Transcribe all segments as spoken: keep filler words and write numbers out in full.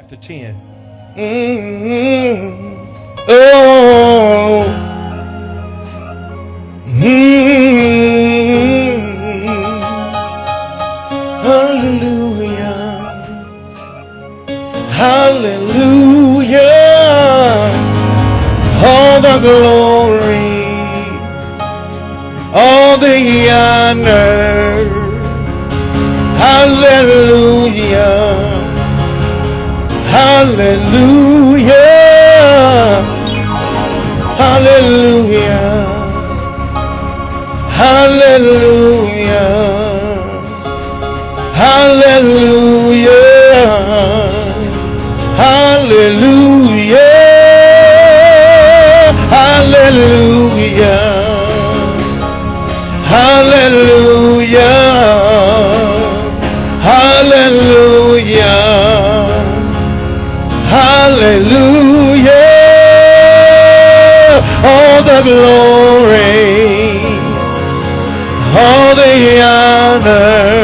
Chapter ten. Mm-hmm. Oh. Mm-hmm. Hallelujah. Hallelujah. All the glory. All the honor. Hallelujah. Hallelujah, hallelujah, hallelujah, hallelujah, hallelujah, hallelujah, hallelujah, hallelujah. Hallelujah, all the glory, all the honor.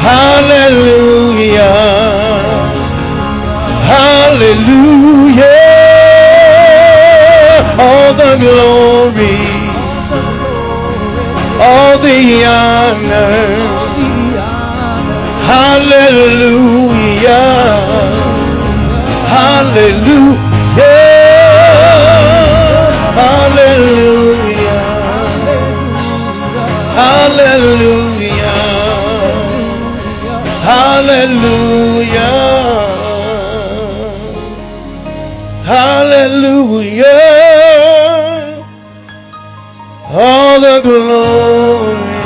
Hallelujah, hallelujah, all the glory, all the honor. Hallelujah. Hallelujah, hallelujah, hallelujah, hallelujah, hallelujah, all the glory,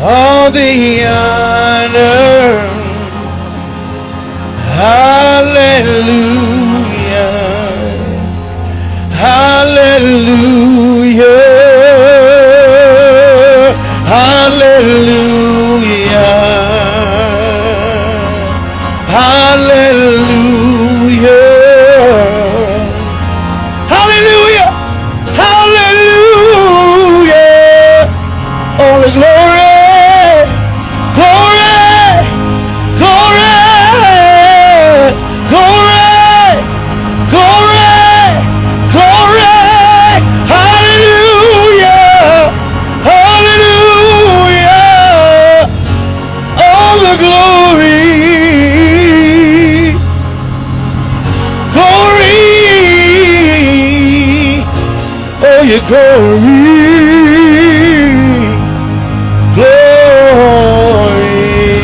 all the honor. Hallelujah, hallelujah, hallelujah, hallelujah, hallelujah, hallelujah, all the glory. Glory, glory,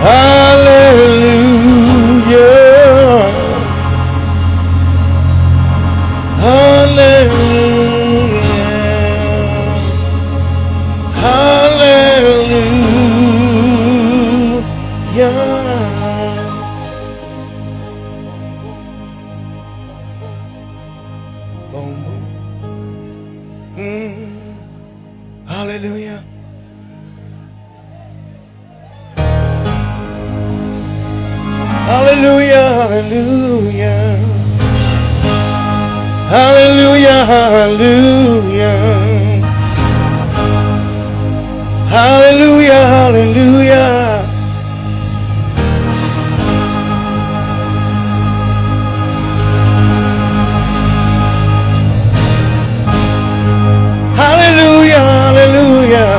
hallelujah, hallelujah, hallelujah. Mm. Hallelujah. Hallelujah, hallelujah. Hallelujah, hallelujah. Hallelujah, hallelujah.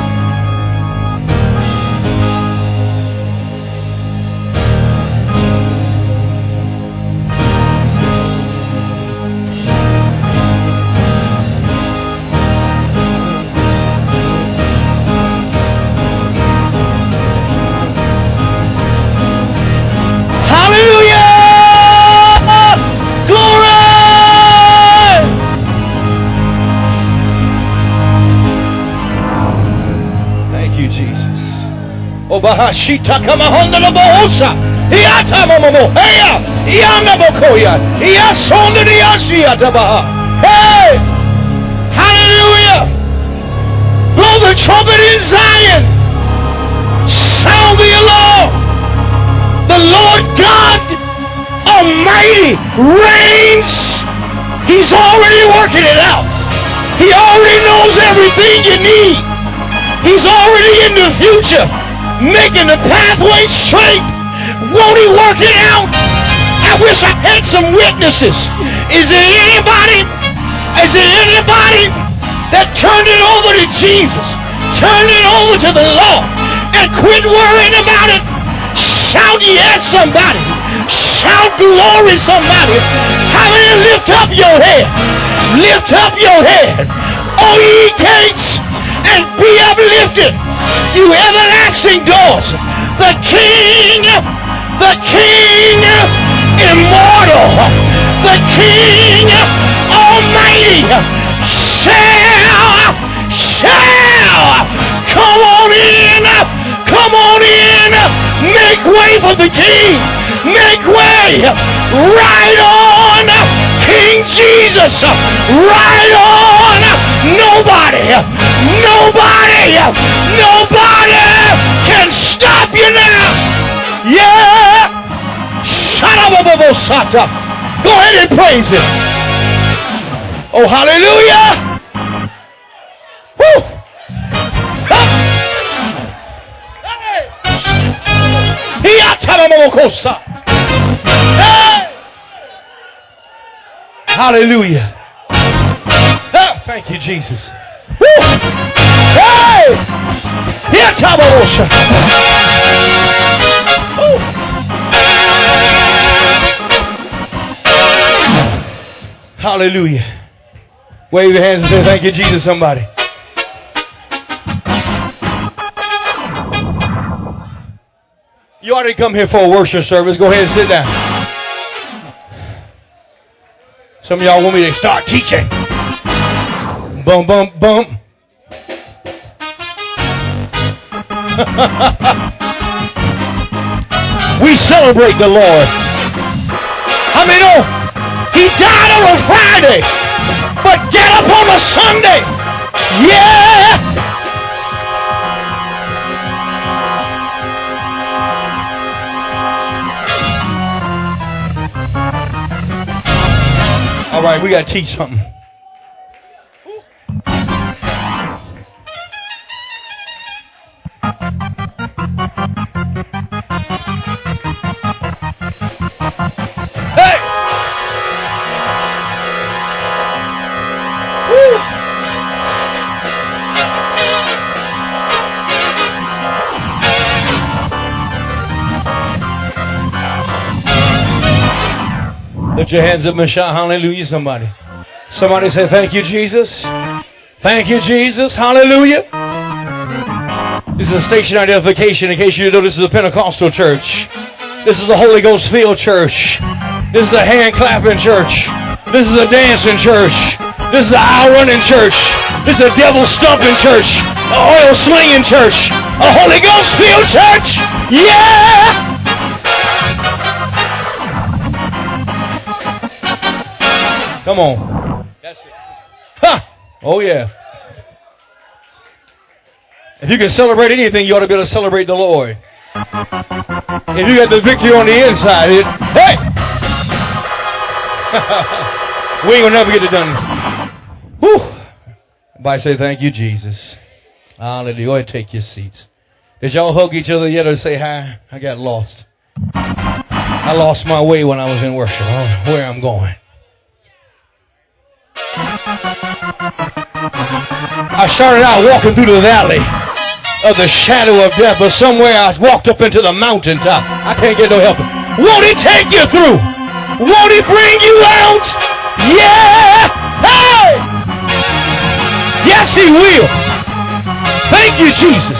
Bahashita Kamahonda Bohosa, Yatamamomo, Heya, Yanabokoya, Yasonda Yashiatabaha. Hey! Hallelujah! Blow the trumpet in Zion! Sound the alarm! The Lord God Almighty reigns! He's already working it out! He already knows everything you need! He's already in the future, making the pathway straight. Won't he work it out? I wish I had some witnesses. Is there anybody? Is there anybody that turned it over to Jesus? Turned it over to the Lord and quit worrying about it? Shout yes, somebody. Shout glory, somebody. How many lift up your head? Lift up your head. O ye gates, and be uplifted, you everlasting doors. The King, the King, immortal, the King, almighty, shall, shall, come on in, come on in, make way for the King, make way, right on, King Jesus, right on, nobody, nobody, nobody can stop you now, yeah, shut up, go ahead and praise Him, oh hallelujah, woo, huh. Hey! Hallelujah. Oh, thank you, Jesus. Woo! Hey! Hallelujah. Wave your hands and say, thank you, Jesus, somebody. You already come here for a worship service. Go ahead and sit down. Some of y'all want me to start teaching. Bump, bump, bump. We celebrate the Lord. I mean, oh, He died on a Friday, but get up on a Sunday. Yeah. All right, we got to teach something. Hey! Woo! Put your hands up and shout hallelujah, somebody. Somebody say, thank you, Jesus. Thank you, Jesus. Hallelujah. This is a station identification in case you know this is a Pentecostal church. This is a Holy Ghost filled church. This is a hand clapping church. This is a dancing church. This is an aisle running church. This is a devil stomping church. A oil slinging church. A Holy Ghost filled church. Yeah. Come on. That's it. Huh. Oh, yeah. If you can celebrate anything, you ought to be able to celebrate the Lord. If you got the victory on the inside, it, hey! We ain't going to never get it done. Whew. Everybody say, thank you, Jesus. Hallelujah. Go ahead and take your seats. Did y'all hug each other yet or say hi? I got lost. I lost my way when I was in worship. I don't know where I'm going. I started out walking through the valley of the shadow of death, but somewhere I walked up into the mountaintop. I can't get no help. Won't He take you through? Won't He bring you out? Yeah! Hey! Yes, He will. Thank you, Jesus.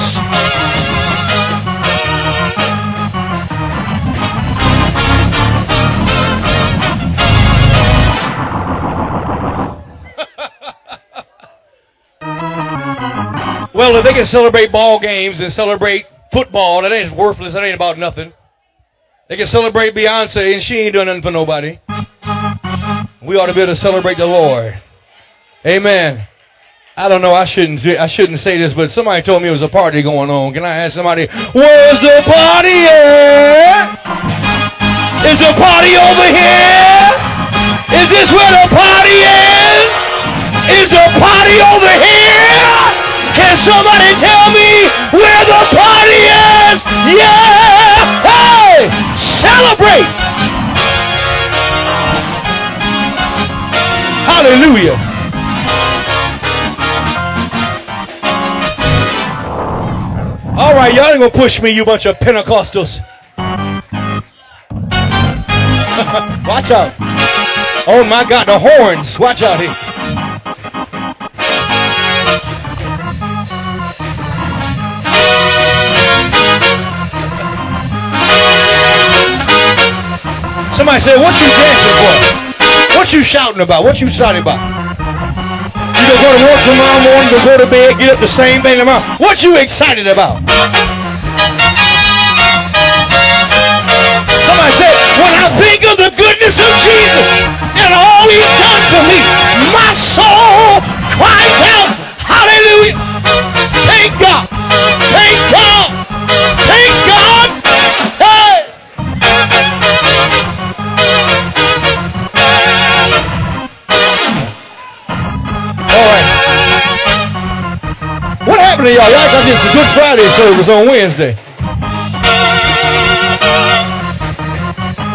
Well, if they can celebrate ball games and celebrate football, that ain't worthless. That ain't about nothing. They can celebrate Beyonce, and she ain't doing nothing for nobody. We ought to be able to celebrate the Lord. Amen. I don't know. I shouldn't. I shouldn't say this, but somebody told me there was a party going on. Can I ask somebody, where's the party at? Is the party over here? Is this where the party is? Is the party over here? Can somebody tell me where the party is? Yeah! Hey! Celebrate! Hallelujah! All right, y'all ain't gonna push me, you bunch of Pentecostals. Watch out. Oh my God, the horns. Watch out here. Somebody said, what you dancing for? What you shouting about? What you shouting about? You gonna go to work tomorrow morning, you gonna go to bed, get up the same thing tomorrow. What you excited about? Somebody said, when I think of the goodness of Jesus and all he's done for me, my soul cries out, hallelujah. Thank God. Thank God. Thank God. Hey. All right. What happened to y'all? Y'all got this Good Friday service on Wednesday.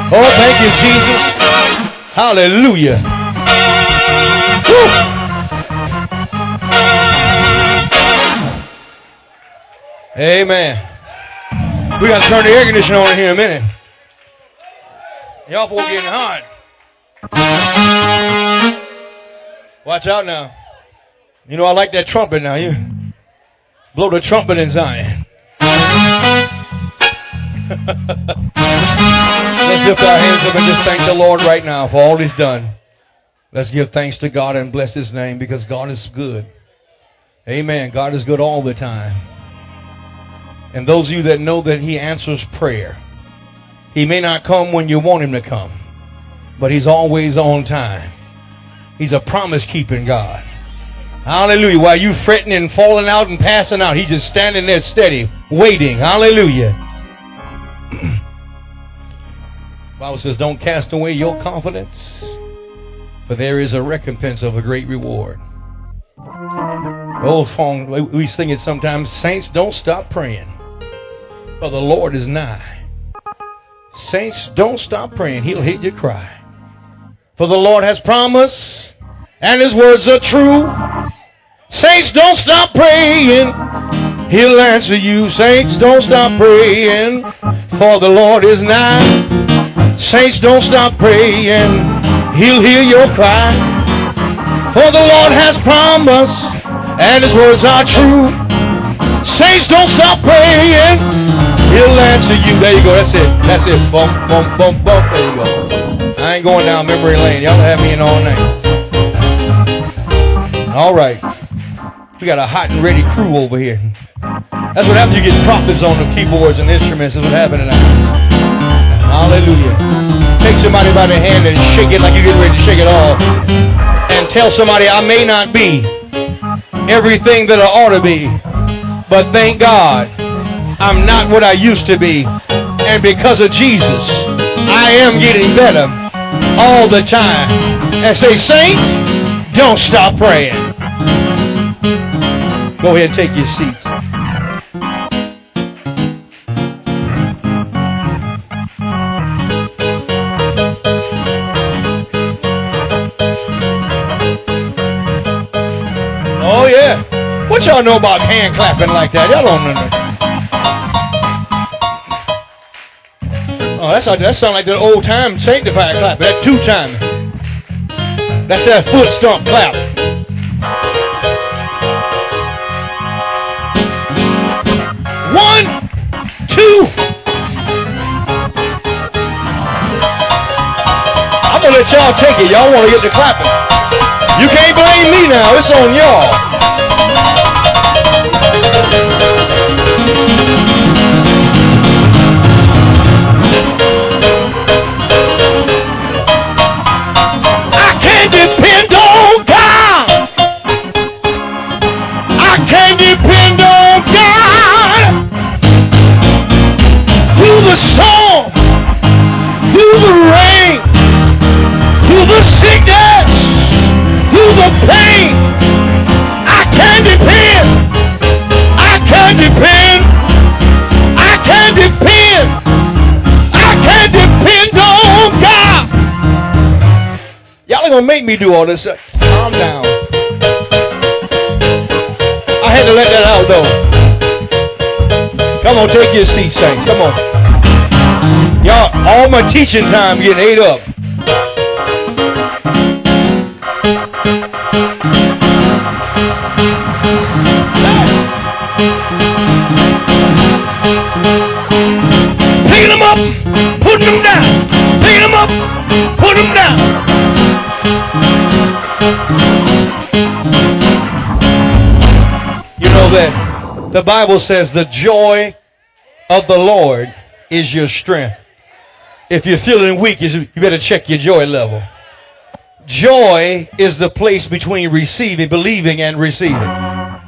Oh, thank you, Jesus. Hallelujah. Woo. Amen. We got to turn the air conditioner on here in a minute. Y'all folks getting hot. Watch out now. You know, I like that trumpet now. You blow the trumpet in Zion. Let's lift our hands up and just thank the Lord right now for all he's done. Let's give thanks to God and bless his name because God is good. Amen. God is good all the time. And those of you that know that he answers prayer, he may not come when you want him to come, but he's always on time. He's a promise-keeping God. Hallelujah. While you fretting and falling out and passing out, he's just standing there steady, waiting. Hallelujah. The Bible says, don't cast away your confidence, for there is a recompense of a great reward. Old song, we sing it sometimes. Saints, don't stop praying, for the Lord is nigh. Saints, don't stop praying. He'll hear your cry. For the Lord has promised, and his words are true. Saints, don't stop praying. He'll answer you. Saints, don't stop praying, for the Lord is nigh. Saints, don't stop praying. He'll hear your cry. For the Lord has promised, and his words are true. Saints, don't stop praying. He'll answer you. There you go. That's it. That's it. Bump, bump, bump, bump. There you go. I ain't going down memory lane. Y'all have me in all night. All right. We got a hot and ready crew over here. That's what happens. You get prophets on the keyboards and instruments. That's what happened tonight. Hallelujah. Take somebody by the hand and shake it like you're getting ready to shake it off. And tell somebody, I may not be everything that I ought to be, but thank God I'm not what I used to be. And because of Jesus, I am getting better all the time. And say, saints, don't stop praying. Go ahead and take your seats. What y'all know about hand clapping like that? Y'all don't know that. Oh, that's like, that sounds like that old time sanctified clap, that two time. That's that foot stomp clap. One, two. I'm gonna let y'all take it. Y'all wanna get to clapping. You can't blame me now. It's on y'all. I can't depend on God. I can't depend on God. Through the storm, through the rain, through the sickness, through the pain, I gonna make me do all this. Calm down. I had to let that out though. Come on, take your seat, saints. Come on. Y'all, all my teaching time getting ate up. Picking them up, putting them down. Picking them up, putting them down. You know that the Bible says the joy of the Lord is your strength. If you're feeling weak, you better check your joy level. Joy is the place between receiving, believing, and receiving.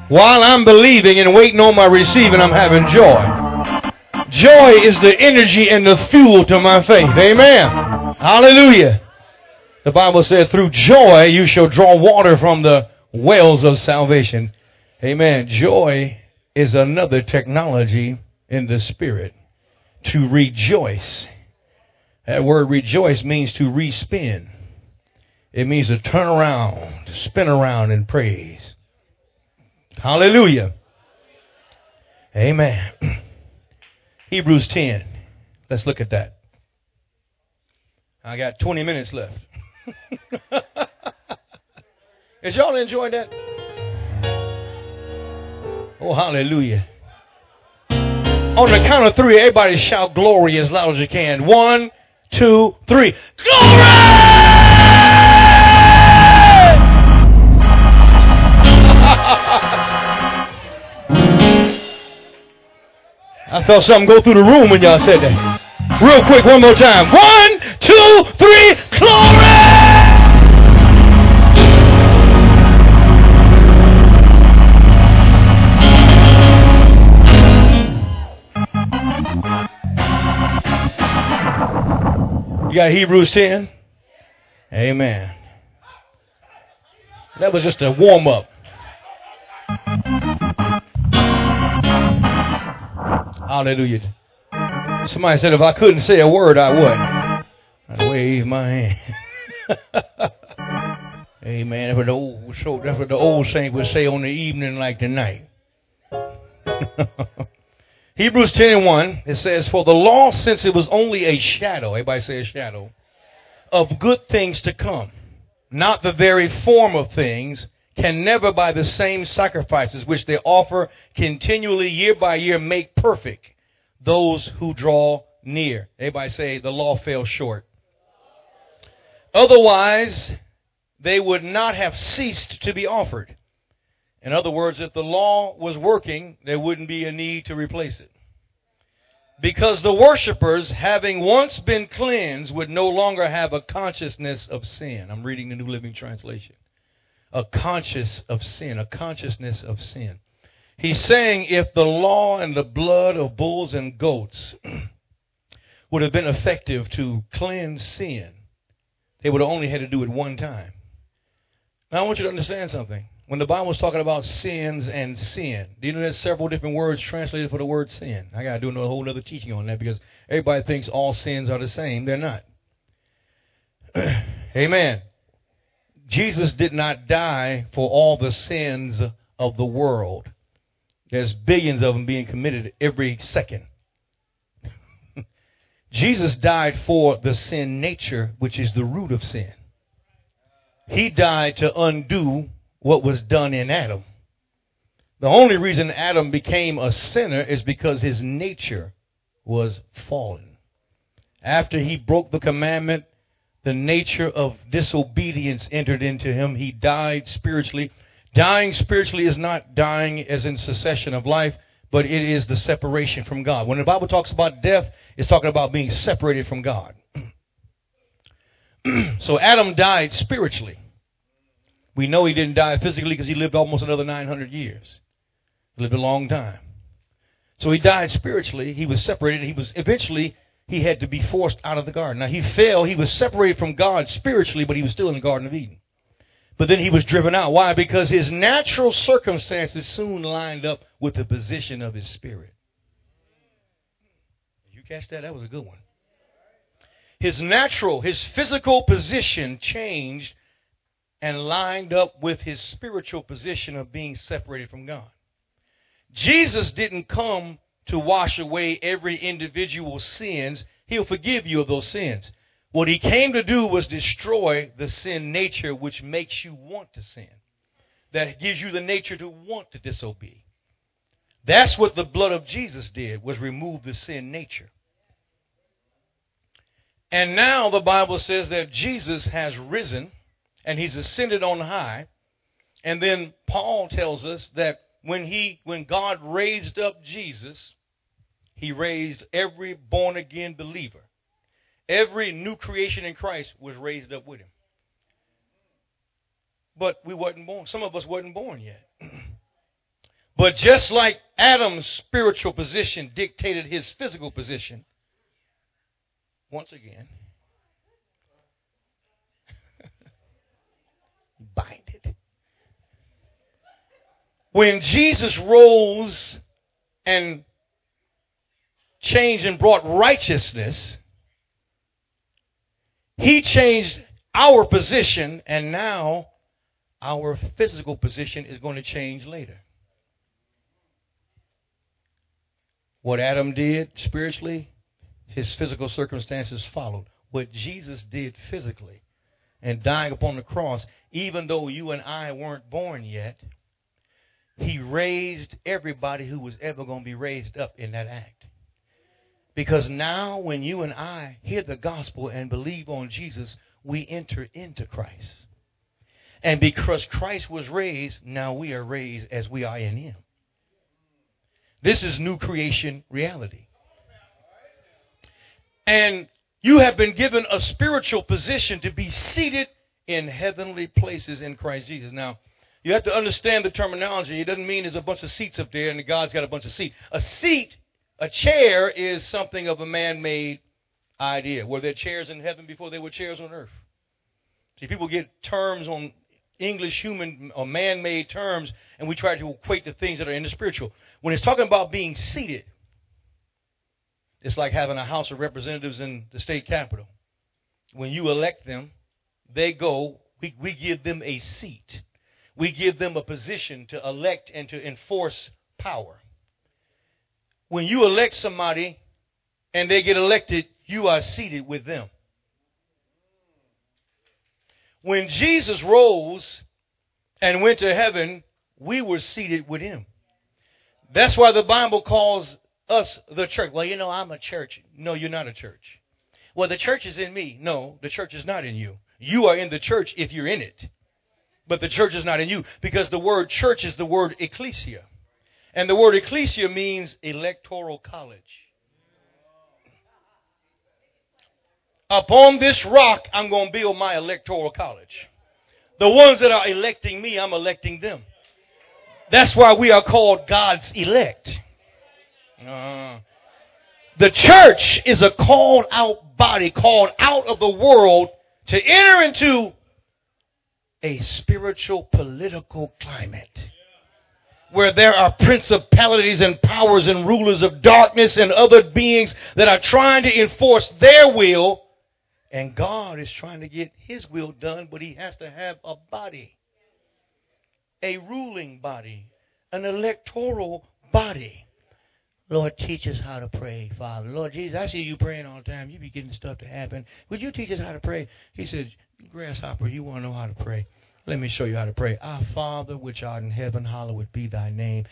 While I'm believing and waiting on my receiving, I'm having joy. Joy is the energy and the fuel to my faith. Amen. Hallelujah. The Bible said, through joy you shall draw water from the wells of salvation. Amen. Joy is another technology in the spirit. To rejoice. That word rejoice means to re-spin. It means to turn around, to spin around in praise. Hallelujah. Amen. Hebrews ten. Let's look at that. I got twenty minutes left. Did y'all enjoy that? Oh, hallelujah. On the count of three, everybody shout glory as loud as you can. One, two, three. Glory! I felt something go through the room when y'all said that. Real quick, one more time. One, two, three, glory! You got Hebrews ten? Amen. That was just a warm-up. Hallelujah. Somebody said if I couldn't say a word, I would. I wave my hand. Amen. That's what the old, so that's what the old saint would say on the evening like tonight. Hebrews ten and one, it says, for the law, since it was only a shadow, everybody say a shadow, of good things to come, not the very form of things, can never by the same sacrifices which they offer continually year by year make perfect those who draw near. Everybody say the law fell short. Otherwise, they would not have ceased to be offered. In other words, if the law was working, there wouldn't be a need to replace it. Because the worshipers, having once been cleansed, would no longer have a consciousness of sin. I'm reading the New Living Translation. A conscious of sin, a consciousness of sin. He's saying if the law and the blood of bulls and goats would have been effective to cleanse sin, they would have only had to do it one time. Now I want you to understand something. When the Bible is talking about sins and sin, do you know there's several different words translated for the word sin? I got to do a whole other teaching on that because everybody thinks all sins are the same. They're not. Amen. Jesus did not die for all the sins of the world. There's billions of them being committed every second. Jesus died for the sin nature, which is the root of sin. He died to undo what was done in Adam. The only reason Adam became a sinner is because his nature was fallen. After he broke the commandment, the nature of disobedience entered into him. He died spiritually. Dying spiritually is not dying as in cessation of life, but it is the separation from God. When the Bible talks about death, it's talking about being separated from God. So Adam died spiritually. We know he didn't die physically because he lived almost another nine hundred years. He lived a long time. So he died spiritually. He was separated. He was eventually He had to be forced out of the garden. Now, he fell. He was separated from God spiritually, but he was still in the Garden of Eden. But then he was driven out. Why? Because his natural circumstances soon lined up with the position of his spirit. Did you catch that? That was a good one. His natural, his physical position changed and lined up with his spiritual position of being separated from God. Jesus didn't come to wash away every individual's sins. He'll forgive you of those sins. What he came to do was destroy the sin nature, which makes you want to sin, that gives you the nature to want to disobey. That's what the blood of Jesus did, was remove the sin nature. And now the Bible says that Jesus has risen and he's ascended on high. And then Paul tells us that when he, when God raised up Jesus, he raised every born-again believer. Every new creation in Christ was raised up with him. But we wasn't born. Some of us wasn't born yet. But just like Adam's spiritual position dictated his physical position, once again, bind it. When Jesus rose and changed and brought righteousness, he changed our position, and now our physical position is going to change later. What Adam did spiritually, his physical circumstances followed. What Jesus did physically and dying upon the cross, even though you and I weren't born yet, he raised everybody who was ever going to be raised up in that act. Because now when you and I hear the gospel and believe on Jesus, we enter into Christ. And because Christ was raised, now we are raised as we are in him. This is new creation reality. And you have been given a spiritual position to be seated in heavenly places in Christ Jesus. Now, you have to understand the terminology. It doesn't mean there's a bunch of seats up there and God's got a bunch of seats. A seat, a chair, is something of a man-made idea. Were there chairs in heaven before there were chairs on earth? See, people get terms on English human or man-made terms, and we try to equate the things that are in the spiritual. When it's talking about being seated, it's like having a House of Representatives in the state capitol. When you elect them, they go, we, we give them a seat. We give them a position to elect and to enforce power. When you elect somebody and they get elected, you are seated with them. When Jesus rose and went to heaven, we were seated with him. That's why the Bible calls us the church. Well, you know, I'm a church. No, you're not a church. Well, the church is in me. No, the church is not in you. You are in the church if you're in it. But the church is not in you, because the word church is the word ecclesia. And the word ecclesia means electoral college. Upon this rock, I'm going to build my electoral college. The ones that are electing me, I'm electing them. That's why we are called God's elect. Uh, the church is a called out body, called out of the world to enter into a spiritual political climate where there are principalities and powers and rulers of darkness and other beings that are trying to enforce their will, and God is trying to get his will done, but he has to have a body, a ruling body, an electoral body. Lord, teach us how to pray, Father. Lord Jesus, I see you praying all the time. You be getting stuff to happen. Would you teach us how to pray? He said, grasshopper, you want to know how to pray? Let me show you how to pray. Our Father, which art in heaven, hallowed be thy name.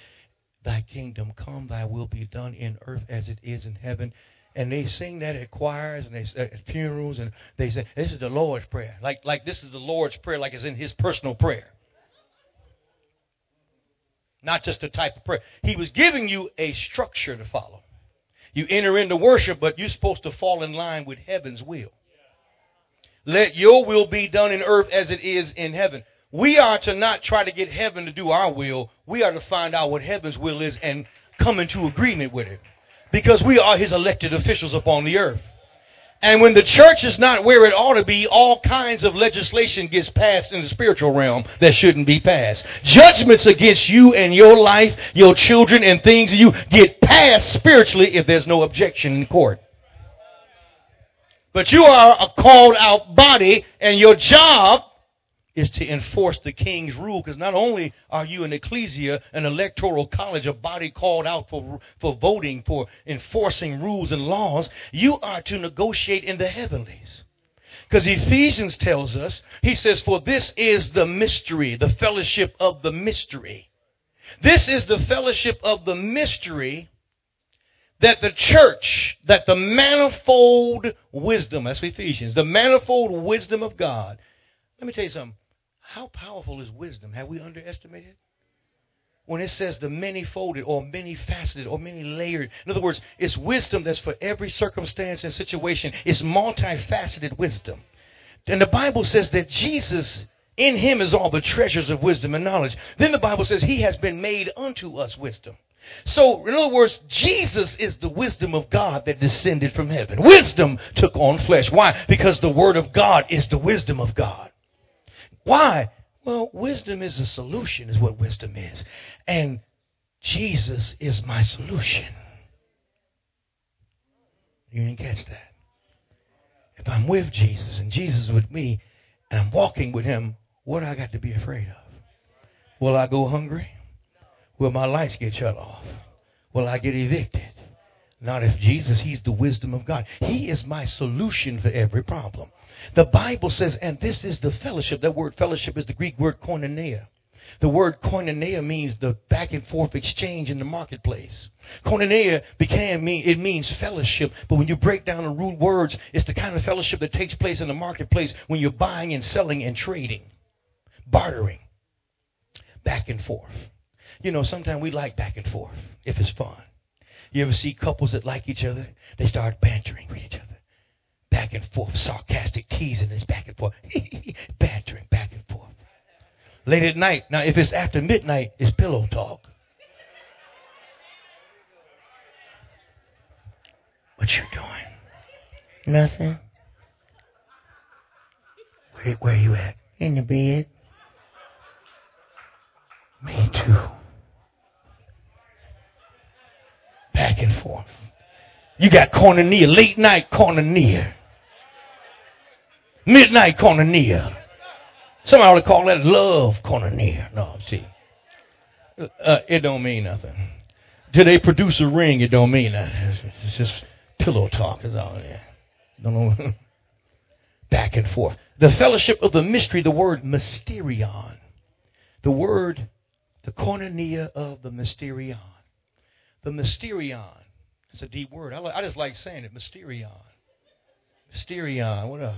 Thy kingdom come, thy will be done in earth as it is in heaven. And they sing that at choirs and they at funerals, and they say, this is the Lord's prayer. Like, like this is the Lord's prayer, like it's in his personal prayer. Not just a type of prayer. He was giving you a structure to follow. You enter into worship, but you're supposed to fall in line with heaven's will. Let your will be done in earth as it is in heaven. We are to not try to get heaven to do our will. We are to find out what heaven's will is and come into agreement with it, because we are his elected officials upon the earth. And when the church is not where it ought to be, all kinds of legislation gets passed in the spiritual realm that shouldn't be passed. Judgments against you and your life, your children, and things you get passed spiritually if there's no objection in court. But you are a called out body, and your job is to enforce the king's rule, because not only are you an ecclesia, an electoral college, a body called out for for voting, for enforcing rules and laws, you are to negotiate in the heavenlies. Because Ephesians tells us, he says, for this is the mystery, the fellowship of the mystery. This is the fellowship of the mystery, that the church, that the manifold wisdom, that's Ephesians, the manifold wisdom of God. Let me tell you something. How powerful is wisdom? Have we underestimated it? When it says the many-folded or many-faceted or many-layered. In other words, it's wisdom that's for every circumstance and situation. It's multifaceted wisdom. And the Bible says that Jesus, in him is all the treasures of wisdom and knowledge. Then the Bible says he has been made unto us wisdom. So, in other words, Jesus is the wisdom of God that descended from heaven. Wisdom took on flesh. Why? Because the Word of God is the wisdom of God. Why? Well, wisdom is a solution, is what wisdom is. And Jesus is my solution. You didn't catch that. If I'm with Jesus and Jesus is with me and I'm walking with him, what do I got to be afraid of? Will I go hungry? Will my lights get shut off? Will I get evicted? Not if Jesus, he's the wisdom of God. He is my solution for every problem. The Bible says, and this is the fellowship. That word fellowship is the Greek word koinonia. The word koinonia means the back and forth exchange in the marketplace. Koinonia became mean it means fellowship, but when you break down the root words, it's the kind of fellowship that takes place in the marketplace when you're buying and selling and trading, bartering, back and forth. You know, sometimes we like back and forth if it's fun. You ever see couples that like each other? They start bantering with each other. Back and forth, sarcastic teasing is back and forth. Bantering, back and forth. Late at night. Now, if it's after midnight, it's pillow talk. What you doing? Nothing. Where, where are you at? In the bed. Me too. Back and forth. You got koinonia, late night koinonia, midnight koinonia. Somebody ought to call that love koinonia. No, see, uh, it don't mean nothing. Till they produce a ring, it don't mean nothing. It's just pillow talk is all there. Don't know. Back and forth. The fellowship of the mystery. The word mysterion. The word, the koinonia of the mysterion. The mysterion. It's a deep word. I, li- I just like saying it. Mysterion. Mysterion. What up?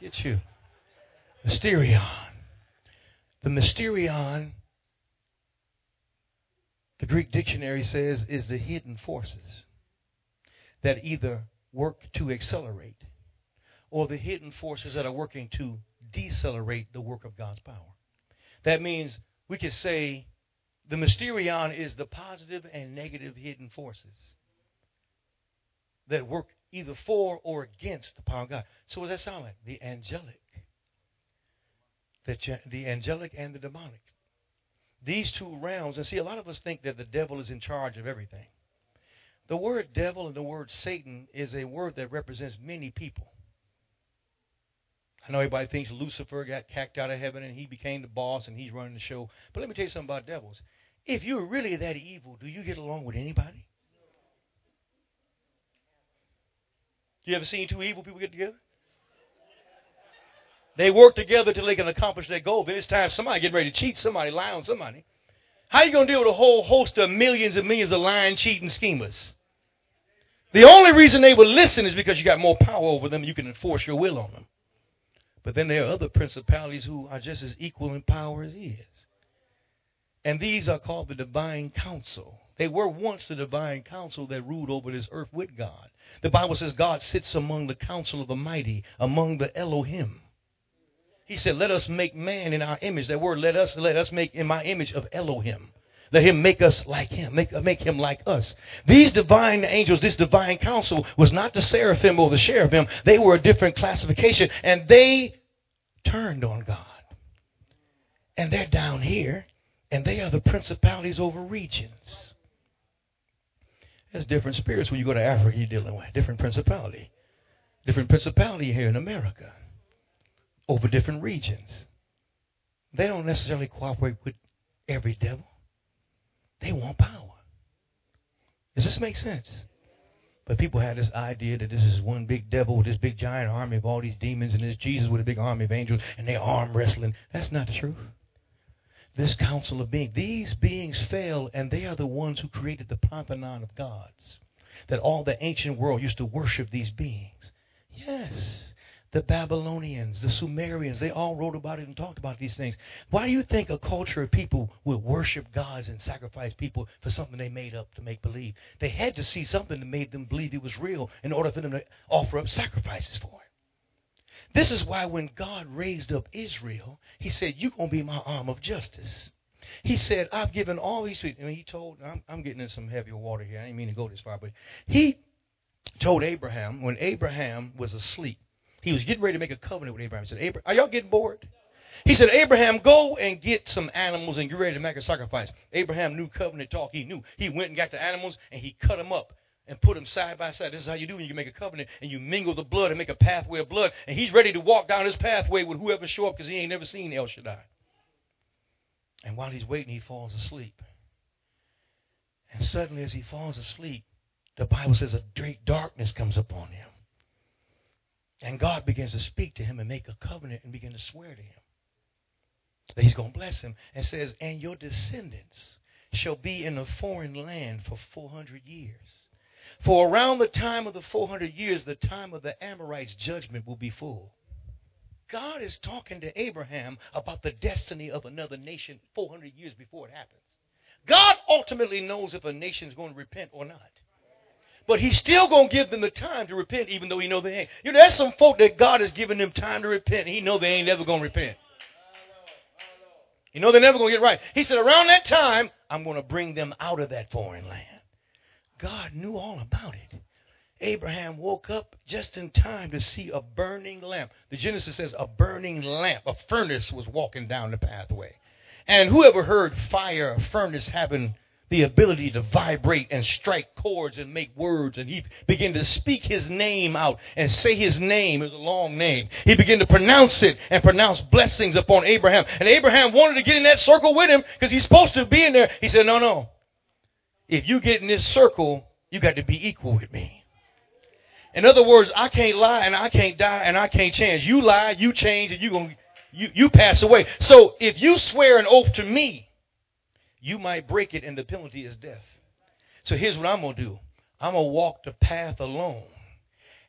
Get you. Mysterion. The mysterion, the Greek dictionary says, is the hidden forces that either work to accelerate or the hidden forces that are working to decelerate the work of God's power. That means we could say, the mysterion is the positive and negative hidden forces that work either for or against the power of God. So what does that sound like? The angelic. The, the angelic and the demonic. These two realms. And see, a lot of us think that the devil is in charge of everything. The word devil and the word Satan is a word that represents many people. I know everybody thinks Lucifer got cacked out of heaven and he became the boss and he's running the show. But let me tell you something about devils. If you're really that evil, do you get along with anybody? You ever seen two evil people get together? They work together till they can accomplish their goal. But it's time somebody getting ready to cheat somebody, lie on somebody. How are you going to deal with a whole host of millions and millions of lying, cheating schemers? The only reason they will listen is because you got more power over them and you can enforce your will on them. But then there are other principalities who are just as equal in power as he is. And these are called the divine council. They were once the divine council that ruled over this earth with God. The Bible says God sits among the council of the mighty, among the Elohim. He said, let us make man in our image. That word, let us, let us make in my image of Elohim. Let him make us like him, make, make him like us. These divine angels, this divine council was not the seraphim or the cherubim. They were a different classification, and they turned on God. And they're down here, and they are the principalities over regions. There's different spirits when you go to Africa you're dealing with. Different principality. Different principality here in America. over different regions. They don't necessarily cooperate with every devil. They want power. Does this make sense? But people have this idea that this is one big devil with this big giant army of all these demons, and this Jesus with a big army of angels, and they arm wrestling. That's not the truth. This council of beings, these beings fail, and they are the ones who created the pantheon of gods. That all the ancient world used to worship these beings. Yes. The Babylonians, the Sumerians, they all wrote about it and talked about these things. Why do you think a culture of people would worship gods and sacrifice people for something they made up to make believe? They had to see something that made them believe it was real in order for them to offer up sacrifices for it. This is why when God raised up Israel, he said, you're going to be my arm of justice. He said, I've given all these people. And he told, I'm, I'm getting in some heavier water here. I didn't mean to go this far, but he told Abraham, when Abraham was asleep, he was getting ready to make a covenant with Abraham. He said, Abraham, are y'all getting bored? He said, Abraham, go and get some animals and get ready to make a sacrifice. Abraham knew covenant talk. He knew. He went and got the animals, and he cut them up and put them side by side. This is how you do when you make a covenant, and you mingle the blood and make a pathway of blood. And he's ready to walk down his pathway with whoever show up because he ain't never seen El Shaddai. And while he's waiting, he falls asleep. And suddenly as he falls asleep, the Bible says a great darkness comes upon him. And God begins to speak to him and make a covenant and begin to swear to him that he's going to bless him. And says, and your descendants shall be in a foreign land for four hundred years. For around the time of the four hundred years, the time of the Amorites' judgment will be full. God is talking to Abraham about the destiny of another nation four hundred years before it happens. God ultimately knows if a nation is going to repent or not. But he's still going to give them the time to repent even though he know they ain't. You know, there's some folk that God has given them time to repent. And he know they ain't never going to repent. You know they're never going to get right. He said, around that time, I'm going to bring them out of that foreign land. God knew all about it. Abraham woke up just in time to see a burning lamp. The Genesis says a burning lamp, a furnace was walking down the pathway. And whoever heard fire, furnace happen, the ability to vibrate and strike chords and make words. And he began to speak his name out and say his name. It was a long name. He began to pronounce it and pronounce blessings upon Abraham. And Abraham wanted to get in that circle with him because he's supposed to be in there. He said, no, no. If you get in this circle, you got to be equal with me. In other words, I can't lie and I can't die and I can't change. You lie, you change, and you're gonna, you, you pass away. So if you swear an oath to me, you might break it, and the penalty is death. So here's what I'm going to do. I'm going to walk the path alone,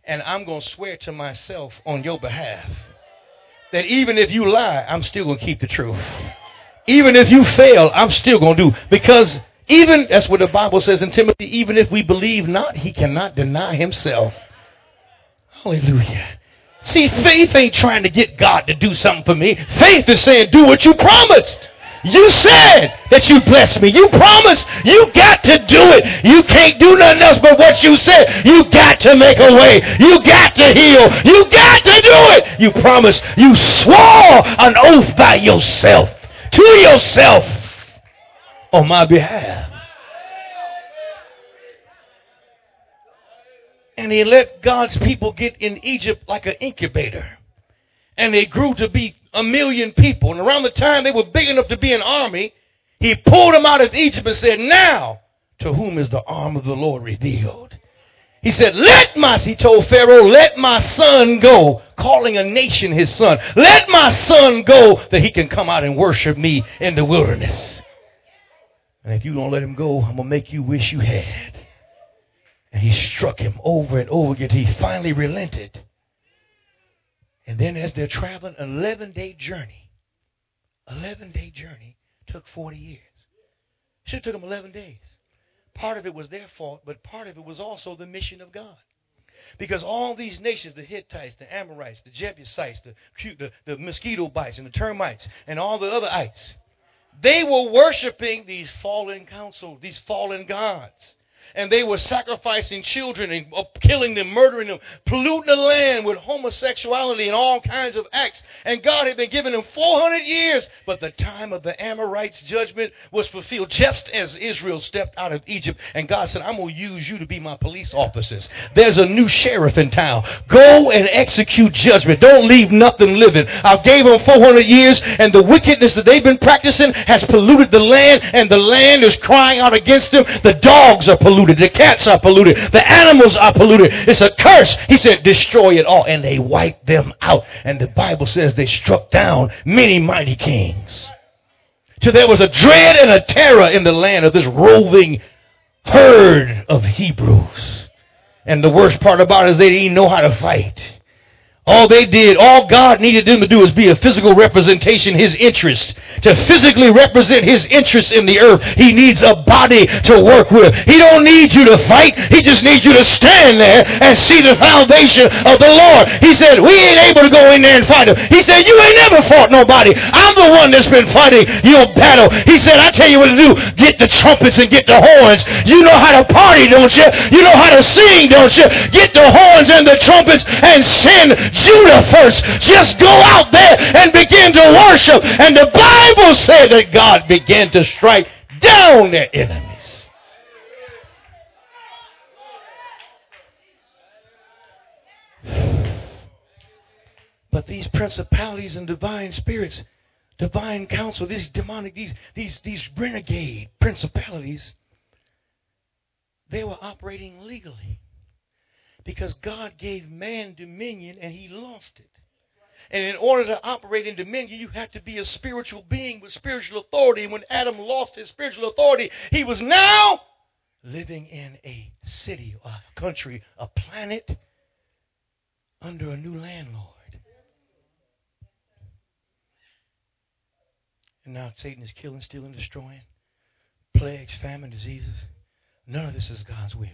and I'm going to swear to myself on your behalf that even if you lie, I'm still going to keep the truth. Even if you fail, I'm still going to do. Because even, that's what the Bible says in Timothy, even if we believe not, he cannot deny himself. Hallelujah. See, faith ain't trying to get God to do something for me. Faith is saying, do what you promised. You said that you blessed me. You promised. You got to do it. You can't do nothing else but what you said. You got to make a way. You got to heal. You got to do it. You promised. You swore an oath by yourself, to yourself, on my behalf. And he let God's people get in Egypt like an incubator. And they grew to be a million people. And around the time they were big enough to be an army, he pulled them out of Egypt and said, now, to whom is the arm of the Lord revealed? He said, let my, he told Pharaoh, let my son go, calling a nation his son. Let my son go that he can come out and worship me in the wilderness. And if you don't let him go, I'm going to make you wish you had. And he struck him over and over again. He finally relented. And then as they're traveling, an eleven-day journey, eleven-day journey took forty years. Should have took them eleven days. Part of it was their fault, but part of it was also the mission of God. Because all these nations, the Hittites, the Amorites, the Jebusites, the, the, the mosquito bites and the termites and all the other ites, they were worshiping these fallen councils, these fallen gods. and they were sacrificing children and killing them, murdering them, polluting the land with homosexuality and all kinds of acts. And God had been giving them four hundred years, but the time of the Amorites' judgment was fulfilled just as Israel stepped out of Egypt. And God said, I'm going to use you to be my police officers. There's a new sheriff in town. Go and execute judgment. Don't leave nothing living. I gave them four hundred years, and the wickedness that they've been practicing has polluted the land, and the land is crying out against them. The dogs are polluted. The cats are polluted. The animals are polluted. It's a curse. He said, destroy it all. And they wiped them out. And the Bible says they struck down many mighty kings. So there was a dread and a terror in the land of this roving herd of Hebrews. And the worst part about it is they didn't know how to fight. All they did, all God needed them to do was be a physical representation, his interest. To physically represent his interest in the earth, he needs a body to work with. He don't need you to fight. He just needs you to stand there and see the foundation of the Lord. He said, we ain't able to go in there and fight him. He said, you ain't never fought nobody. I'm the one that's been fighting your battle. He said, I tell you what to do. Get the trumpets and get the horns. You know how to party, don't you? You know how to sing, don't you? Get the horns and the trumpets and send Judah first. Just go out there and begin to worship. And the Bible said that God began to strike down their enemies. But these principalities and divine spirits, divine counsel, these demonic, these these these renegade principalities, they were operating legally. Because God gave man dominion and he lost it. And in order to operate in dominion, you have to be a spiritual being with spiritual authority. And when Adam lost his spiritual authority, he was now living in a city, a country, a planet under a new landlord. And now Satan is killing, stealing, destroying. Plagues, famine, diseases. None of this is God's will.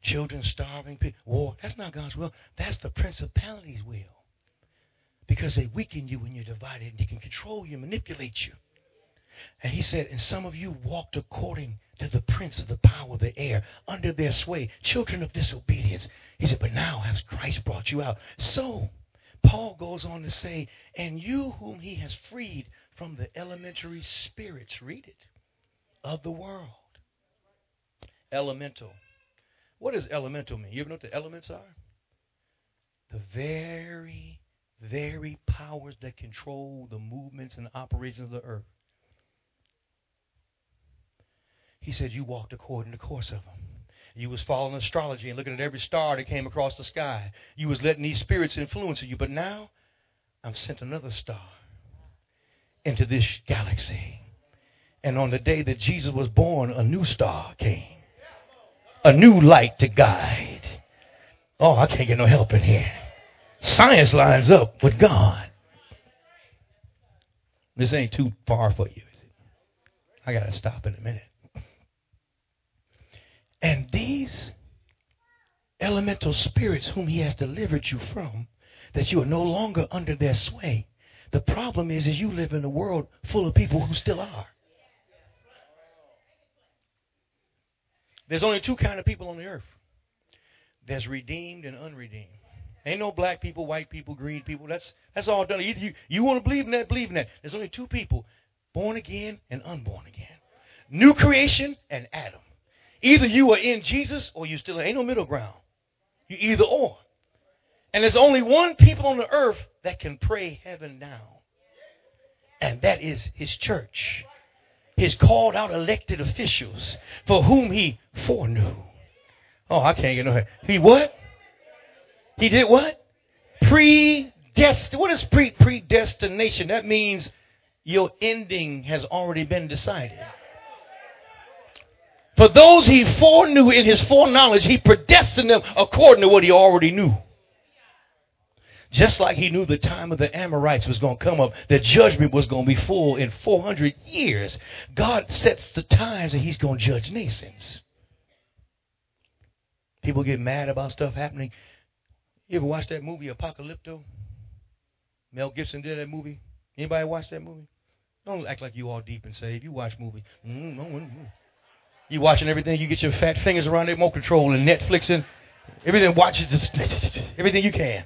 Children starving, people, war. That's not God's will. That's the principalities' will. Because they weaken you when you're divided. They can control you, manipulate you. And he said, and some of you walked according to the prince of the power of the air, under their sway, children of disobedience. He said, but now has Christ brought you out. So, Paul goes on to say, and you whom he has freed from the elementary spirits, read it, of the world. Elemental. What does elemental mean? You ever know what the elements are? The very, very powers that control the movements and operations of the earth. He said you walked according to the course of them. You was following astrology and looking at every star that came across the sky. You was letting these spirits influence you. But now, I've sent another star into this galaxy. And on the day that Jesus was born, a new star came. A new light to guide. Oh, I can't get no help in here. Science lines up with God. This ain't too far for you. I got to stop in a minute. And these elemental spirits whom he has delivered you from, that you are no longer under their sway. The problem is, is you live in a world full of people who still are. There's only two kind of people on the earth. There's redeemed and unredeemed. Ain't no black people, white people, green people. That's that's all done. Either you, you want to believe in that, believe in that. There's only two people, born again and unborn again. New creation and Adam. Either you are in Jesus or you still ain't no middle ground. You either or. And there's only one people on the earth that can pray heaven down. And that is his church. His called out elected officials for whom he foreknew. Oh, I can't get no help. He what? He did what? Predestined. What is pre- predestination? That means your ending has already been decided. For those he foreknew in his foreknowledge, he predestined them according to what he already knew. Just like he knew the time of the Amorites was going to come up, the judgment was going to be full in four hundred years. God sets the times that he's going to judge nations. People get mad about stuff happening. You ever watch that movie Apocalypto? Mel Gibson did that movie. Anybody watch that movie? Don't act like you all deep and saved. You watch movies. Mm-hmm. You watching everything. You get your fat fingers around remote control and Netflix and everything. Watch it, just everything you can.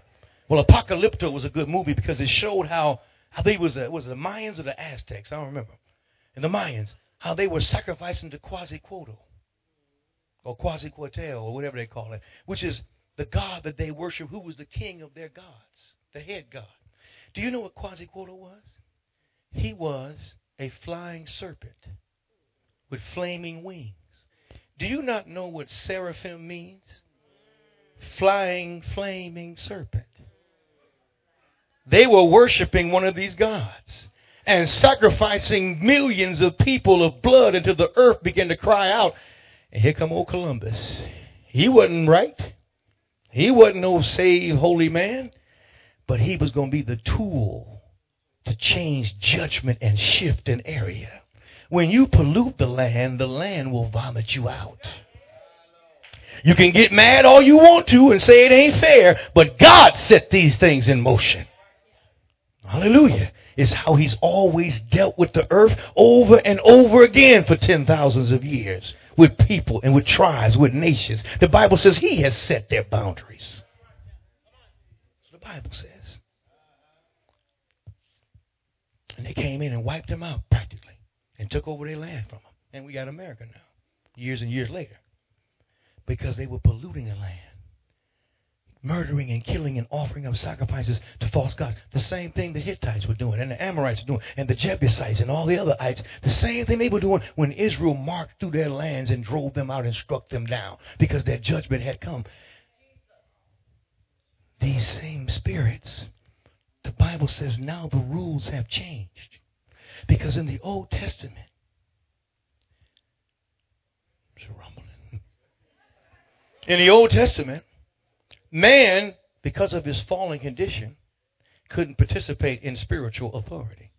Well, Apocalypto was a good movie because it showed how, I think it was, a, was it the Mayans or the Aztecs? I don't remember. And the Mayans, how they were sacrificing to Quetzalcoatl or Quetzalcoatl or whatever they call it, which is the god that they worship, who was the king of their gods, the head god. Do you know what Quetzalcoatl was? He was a flying serpent with flaming wings. Do you not know what seraphim means? Flying, flaming serpent. They were worshiping one of these gods and sacrificing millions of people of blood until the earth began to cry out. And here come old Columbus. He wasn't right. He wasn't no saved holy man. But he was going to be the tool to change judgment and shift an area. When you pollute the land, the land will vomit you out. You can get mad all you want to and say it ain't fair, but God set these things in motion. Hallelujah. It's how he's always dealt with the earth over and over again for ten thousands of years with people and with tribes, with nations. The Bible says he has set their boundaries. That's what the Bible says. And they came in and wiped them out practically and took over their land from them. And we got America now, years and years later, because they were polluting the land, murdering and killing and offering up sacrifices to false gods. The same thing the Hittites were doing and the Amorites were doing and the Jebusites and all the other ites. The same thing they were doing when Israel marched through their lands and drove them out and struck them down because their judgment had come. These same spirits, the Bible says now the rules have changed. Because in the Old Testament, it's a rumbling. In the Old Testament, man, because of his fallen condition, couldn't participate in spiritual authority.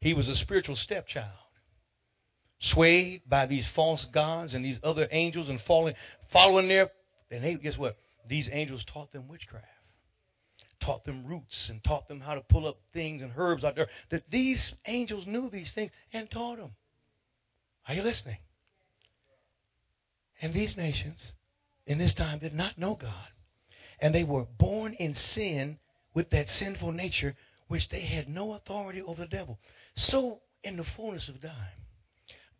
He was a spiritual stepchild, swayed by these false gods and these other angels and falling, following their... And they, guess what? These angels taught them witchcraft, taught them roots, and taught them how to pull up things and herbs out there. That these angels knew these things and taught them. Are you listening? And these nations... in this time, did not know God. And they were born in sin with that sinful nature, which they had no authority over the devil. So, in the fullness of time,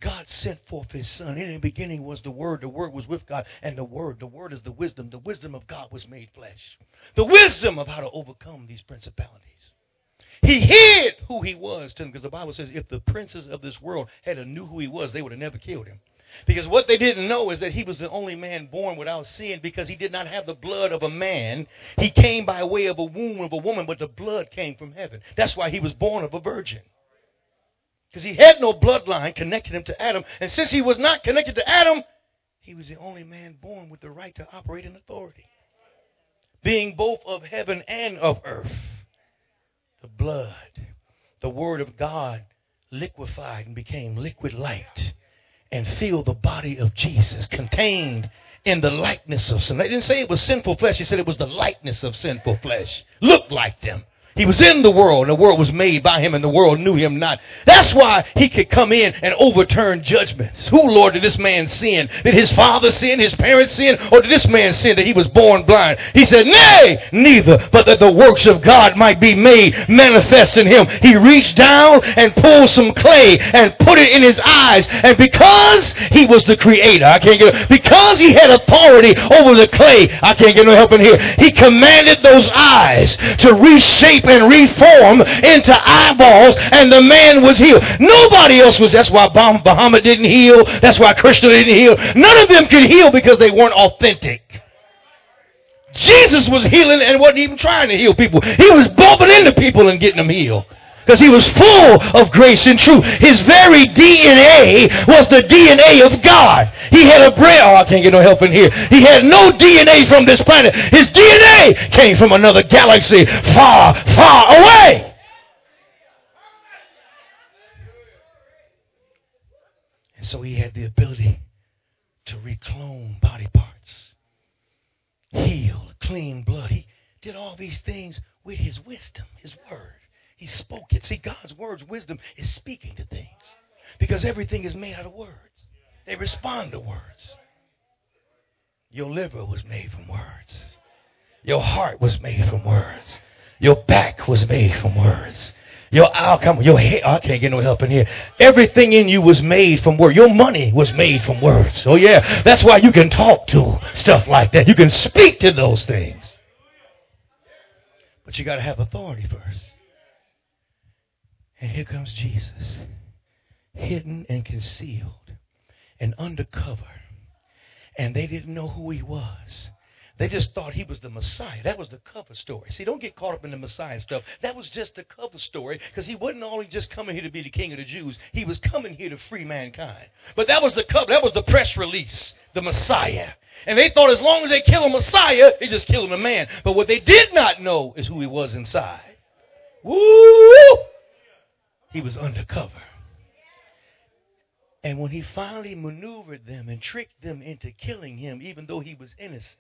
God sent forth his Son. In the beginning was the Word. The Word was with God. And the Word, the Word is the wisdom. The wisdom of God was made flesh. The wisdom of how to overcome these principalities. He hid who he was to them, because the Bible says if the princes of this world had a knew who he was, they would have never killed him. Because what they didn't know is that he was the only man born without sin, because he did not have the blood of a man. He came by way of a womb of a woman, but the blood came from heaven. That's why he was born of a virgin. Because he had no bloodline connecting him to Adam. And since he was not connected to Adam, he was the only man born with the right to operate in authority, being both of heaven and of earth. The blood, the Word of God, liquefied and became liquid light, and feel the body of Jesus contained in the likeness of sin. They didn't say it was sinful flesh. He said it was the likeness of sinful flesh. Looked like them. He was in the world, and the world was made by him, and the world knew him not. That's why he could come in and overturn judgments. Who, Lord, did this man sin? Did his father sin? His parents sin? Or did this man sin that he was born blind? He said, nay, neither, but that the works of God might be made manifest in him. He reached down and pulled some clay and put it in his eyes. And because he was the creator, I can't get it. Because he had authority over the clay, I can't get no help in here. He commanded those eyes to reshape and reform into eyeballs, and the man was healed. Nobody else was. That's why Muhammad didn't heal. That's why Krishna didn't heal. None of them could heal because they weren't authentic. Jesus was healing and wasn't even trying to heal people. He was bumping into people and getting them healed, because he was full of grace and truth. His very D N A was the D N A of God. He had a brain. Oh, I can't get no help in here. He had no D N A from this planet. His D N A came from another galaxy far, far away. And so he had the ability to reclone body parts, heal, clean blood. He did all these things with his wisdom, his word. He spoke it. See, God's words, wisdom, is speaking to things, because everything is made out of words. They respond to words. Your liver was made from words. Your heart was made from words. Your back was made from words. Your outcome, your head, oh, I can't get no help in here. Everything in you was made from words. Your money was made from words. Oh yeah, that's why you can talk to stuff like that. You can speak to those things. But you got to have authority first. And here comes Jesus, hidden and concealed and undercover. And they didn't know who he was. They just thought he was the Messiah. That was the cover story. See, don't get caught up in the Messiah stuff. That was just the cover story, because he wasn't only just coming here to be the king of the Jews. He was coming here to free mankind. But that was the cover. That was the press release, the Messiah. And they thought as long as they kill a Messiah, they just kill him a man. But what they did not know is who he was inside. Woo! He was undercover. And when he finally maneuvered them and tricked them into killing him, even though he was innocent,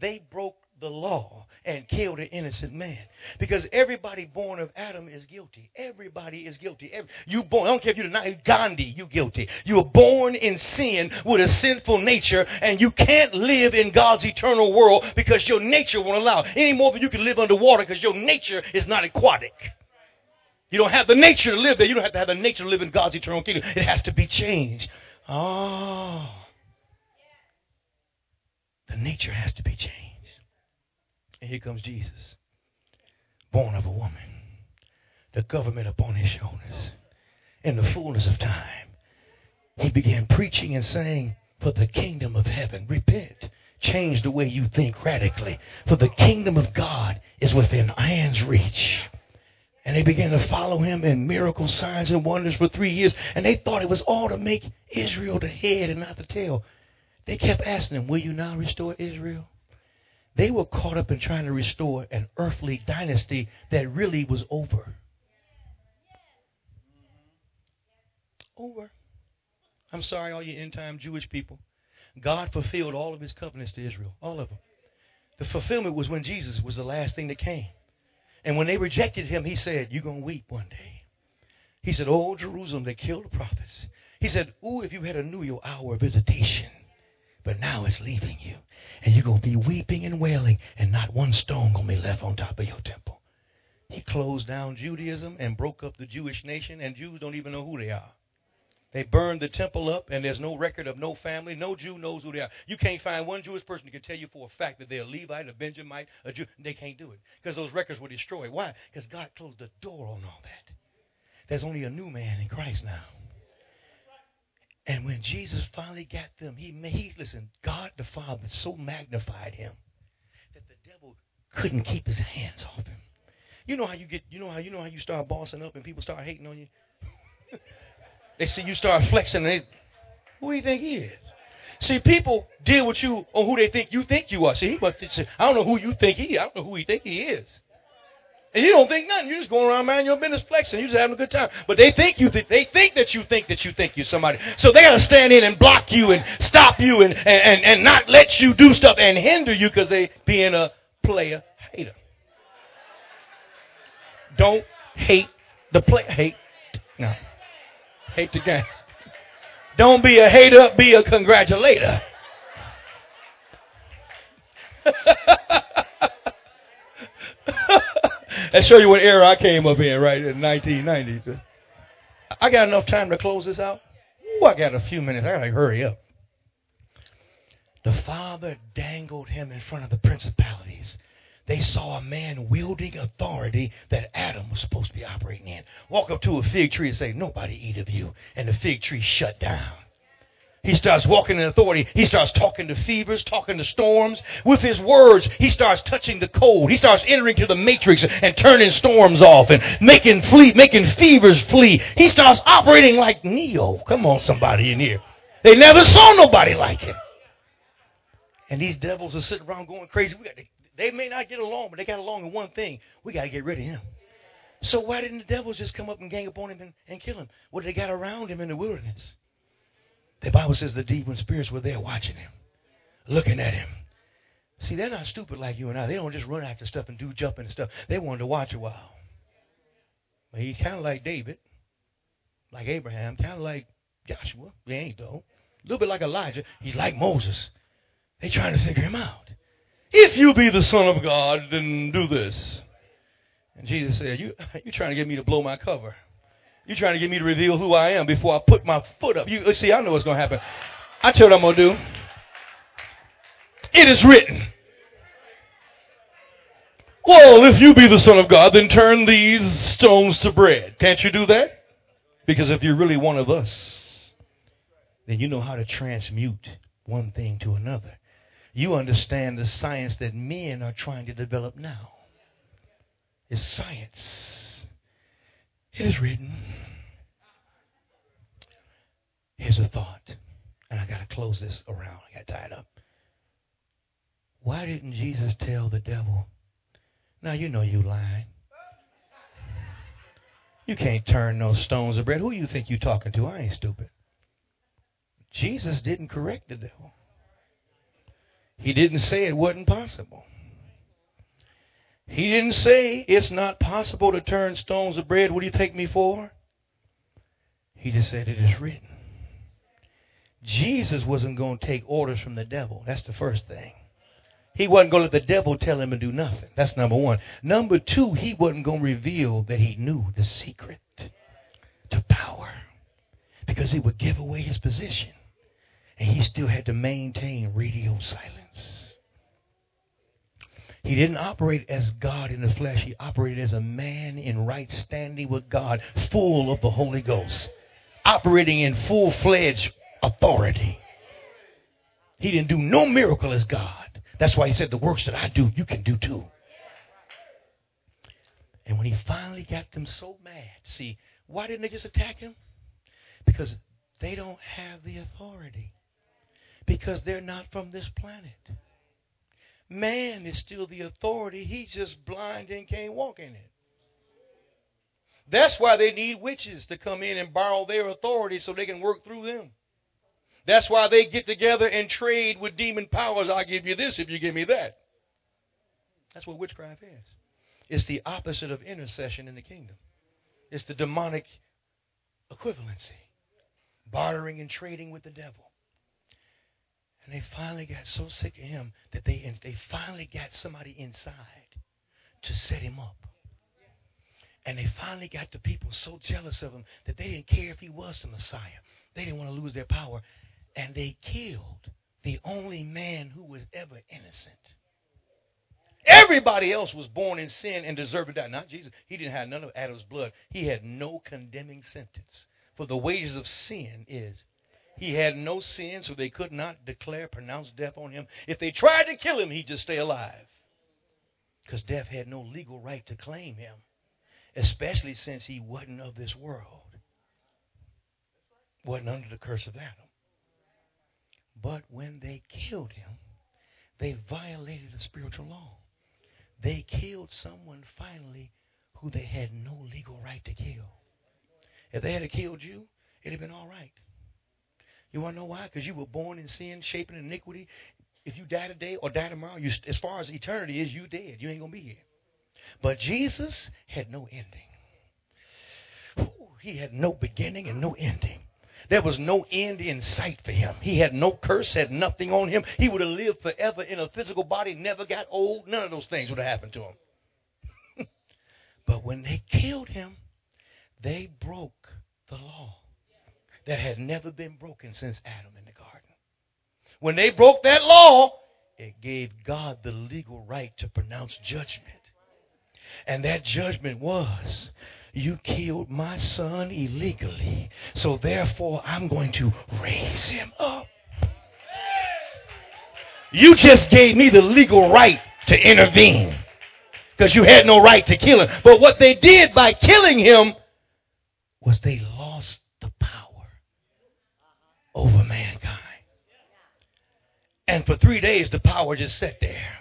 they broke the law and killed an innocent man. Because everybody born of Adam is guilty. Everybody is guilty. Every, you born, I don't care if you're not Gandhi, you guilty. You were born in sin with a sinful nature, and you can't live in God's eternal world because your nature won't allow it. Any more than you can live underwater, because your nature is not aquatic. You don't have the nature to live there. You don't have to have the nature to live in God's eternal kingdom. It has to be changed. Oh. The nature has to be changed. And here comes Jesus, born of a woman, the government upon his shoulders. In the fullness of time, he began preaching and saying, for the kingdom of heaven, repent. Change the way you think radically. For the kingdom of God is within hand's reach. And they began to follow him in miracle signs and wonders for three years. And they thought it was all to make Israel the head and not the tail. They kept asking him, will you now restore Israel? They were caught up in trying to restore an earthly dynasty that really was over. Over. I'm sorry, all you end-time Jewish people. God fulfilled all of his covenants to Israel, all of them. The fulfillment was when Jesus was the last thing that came. And when they rejected him, he said, you're going to weep one day. He said, oh, Jerusalem, they killed the prophets. He said, ooh, if you had a new your hour of visitation. But now it's leaving you. And you're going to be weeping and wailing, and not one stone going to be left on top of your temple. He closed down Judaism and broke up the Jewish nation, and Jews don't even know who they are. They burned the temple up, and there's no record of no family. No Jew knows who they are. You can't find one Jewish person who can tell you for a fact that they're a Levite, a Benjamite, a Jew. They can't do it because those records were destroyed. Why? Because God closed the door on all that. There's only a new man in Christ now. And when Jesus finally got them, he, he listen, God the Father so magnified him that the devil couldn't keep his hands off him. You know how you get, you know how you know how you start bossing up and people start hating on you? They see you start flexing, and they, who do you think he is? See, people deal with you on who they think you think you are. See, he must, I don't know who you think he is. I don't know who he think he is. And you don't think nothing. You're just going around minding your business, flexing. You're just having a good time. But they think you th- they think that you think that you think you're somebody. So they got to stand in and block you and stop you and, and, and not let you do stuff and hinder you because they being a player hater. Don't hate the play. Hate. No. Hate the game. Don't be a hater, be a congratulator. That show you what era I came up in, right, in nineteen ninety. I got enough time to close this out. Ooh, I got a few minutes. I got to hurry up. The Father dangled him in front of the principalities. They saw a man wielding authority that Adam was supposed to be operating in. Walk up to a fig tree and say, nobody eat of you. And the fig tree shut down. He starts walking in authority. He starts talking to fevers, talking to storms. With his words, he starts touching the cold. He starts entering to the matrix and turning storms off and making flee, making fevers flee. He starts operating like Neo. Come on, somebody in here. They never saw nobody like him. And these devils are sitting around going crazy. We got to They may not get along, but they got along in one thing. We got to get rid of him. So why didn't the devils just come up and gang upon him and, and kill him? Well, they got around him in the wilderness. The Bible says the demon spirits were there watching him, looking at him. See, they're not stupid like you and I. They don't just run after stuff and do jumping and stuff. They wanted to watch a while. But he's kind of like David, like Abraham, kind of like Joshua. They ain't though. A little bit like Elijah. He's like Moses. They're trying to figure him out. If you be the Son of God, then do this. And Jesus said, you, you're trying to get me to blow my cover. You're trying to get me to reveal who I am before I put my foot up. You see, I know what's going to happen. I tell you what I'm going to do. It is written. Well, if you be the Son of God, then turn these stones to bread. Can't you do that? Because if you're really one of us, then you know how to transmute one thing to another. You understand the science that men are trying to develop now. It's science. It is written. Here's a thought. And I got to close this around. I got tied up. Why didn't Jesus tell the devil, now you know you lying. You can't turn no stones to bread. Who you think you talking to? I ain't stupid. Jesus didn't correct the devil. He didn't say it wasn't possible. He didn't say it's not possible to turn stones to bread. What do you take me for? He just said it is written. Jesus wasn't going to take orders from the devil. That's the first thing. He wasn't going to let the devil tell him to do nothing. That's number one. Number two, he wasn't going to reveal that he knew the secret to power because he would give away his position. And he still had to maintain radio silence. He didn't operate as God in the flesh. He operated as a man in right standing with God, full of the Holy Ghost, operating in full-fledged authority. He didn't do no miracle as God. That's why he said the works that I do, you can do too. And when he finally got them so mad, see, why didn't they just attack him? Because they don't have the authority. Because they're not from this planet. Man is still the authority. He's just blind and can't walk in it. That's why they need witches to come in and borrow their authority so they can work through them. That's why they get together and trade with demon powers. I'll give you this if you give me that. That's what witchcraft is. It's the opposite of intercession in the kingdom. It's the demonic equivalency. Bartering and trading with the devil. And they finally got so sick of him that they, they finally got somebody inside to set him up. And they finally got the people so jealous of him that they didn't care if he was the Messiah. They didn't want to lose their power. And they killed the only man who was ever innocent. Everybody else was born in sin and deserved to die. Not Jesus. He didn't have none of Adam's blood. He had no condemning sentence. For the wages of sin is. He had no sin, so they could not declare, pronounce death on him. If they tried to kill him, he'd just stay alive. Because death had no legal right to claim him. Especially since he wasn't of this world. Wasn't under the curse of Adam. But when they killed him, they violated the spiritual law. They killed someone finally who they had no legal right to kill. If they had killed you, it would have been all right. You want to know why? Because you were born in sin, shaping iniquity. If you die today or die tomorrow, you, as far as eternity is, you dead. You ain't going to be here. But Jesus had no ending. Ooh, he had no beginning and no ending. There was no end in sight for him. He had no curse, had nothing on him. He would have lived forever in a physical body, never got old. None of those things would have happened to him. But when they killed him, they broke the law that had never been broken since Adam in the garden. When they broke that law, it gave God the legal right to pronounce judgment. And that judgment was, you killed my son illegally, so therefore I'm going to raise him up. You just gave me the legal right to intervene because you had no right to kill him. But what they did by killing him was they lost the power over mankind. And for three days, the power just sat there.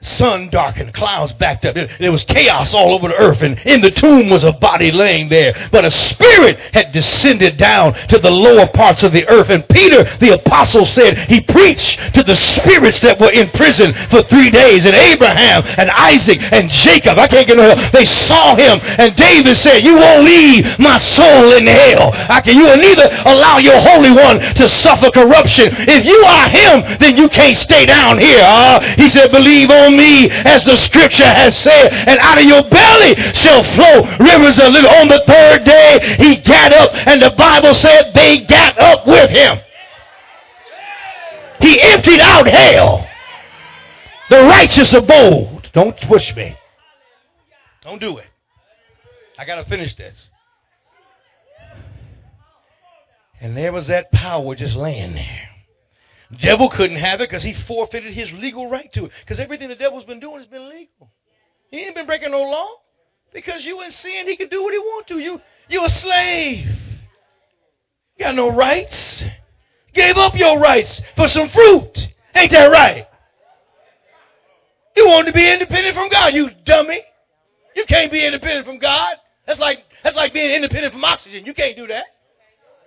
sun darkened, clouds backed up. There was chaos all over the earth, and in the tomb was a body laying there. But a spirit had descended down to the lower parts of the earth. And Peter, the apostle, said he preached to the spirits that were in prison for three days. And Abraham and Isaac and Jacob, I can't get no help, they saw him. And David said, you won't leave my soul in hell. I can, you will neither allow your Holy One to suffer corruption. If you are him, then you can't stay down here. Uh, he said, believe on me as the scripture has said, and out of your belly shall flow rivers of living. On the third day he got up, and the Bible said they got up with him. He emptied out hell. The righteous abode. Don't push me. Don't do it. I gotta finish this. And there was that power just laying there. Devil couldn't have it because he forfeited his legal right to it. Because everything the devil's been doing has been legal. He ain't been breaking no law. Because you in sin, he can do what he want to. You, you're a slave. You got no rights. Gave up your rights for some fruit. Ain't that right? You want to be independent from God, you dummy. You can't be independent from God. That's like, that's like being independent from oxygen. You can't do that.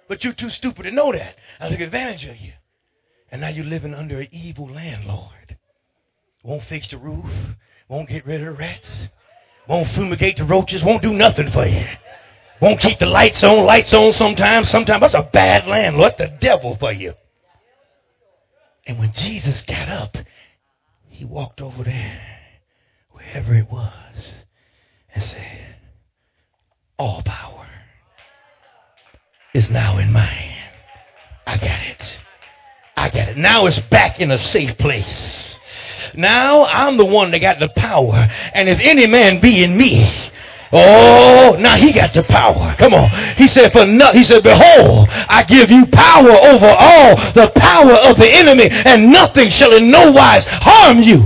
But you're too stupid to know that. I took advantage of you. And now you're living under an evil landlord. Won't fix the roof. Won't get rid of the rats. Won't fumigate the roaches. Won't do nothing for you. Won't keep the lights on. Lights on sometimes. Sometimes. That's a bad landlord. That's the devil for you. And when Jesus got up, he walked over there, wherever it was, and said, all power is now in my hand. I got it. I got it. Now it's back in a safe place. Now I'm the one that got the power. And if any man be in me, oh, now he got the power. Come on. He said, for no, he said, behold, I give you power over all the power of the enemy, and nothing shall in no wise harm you.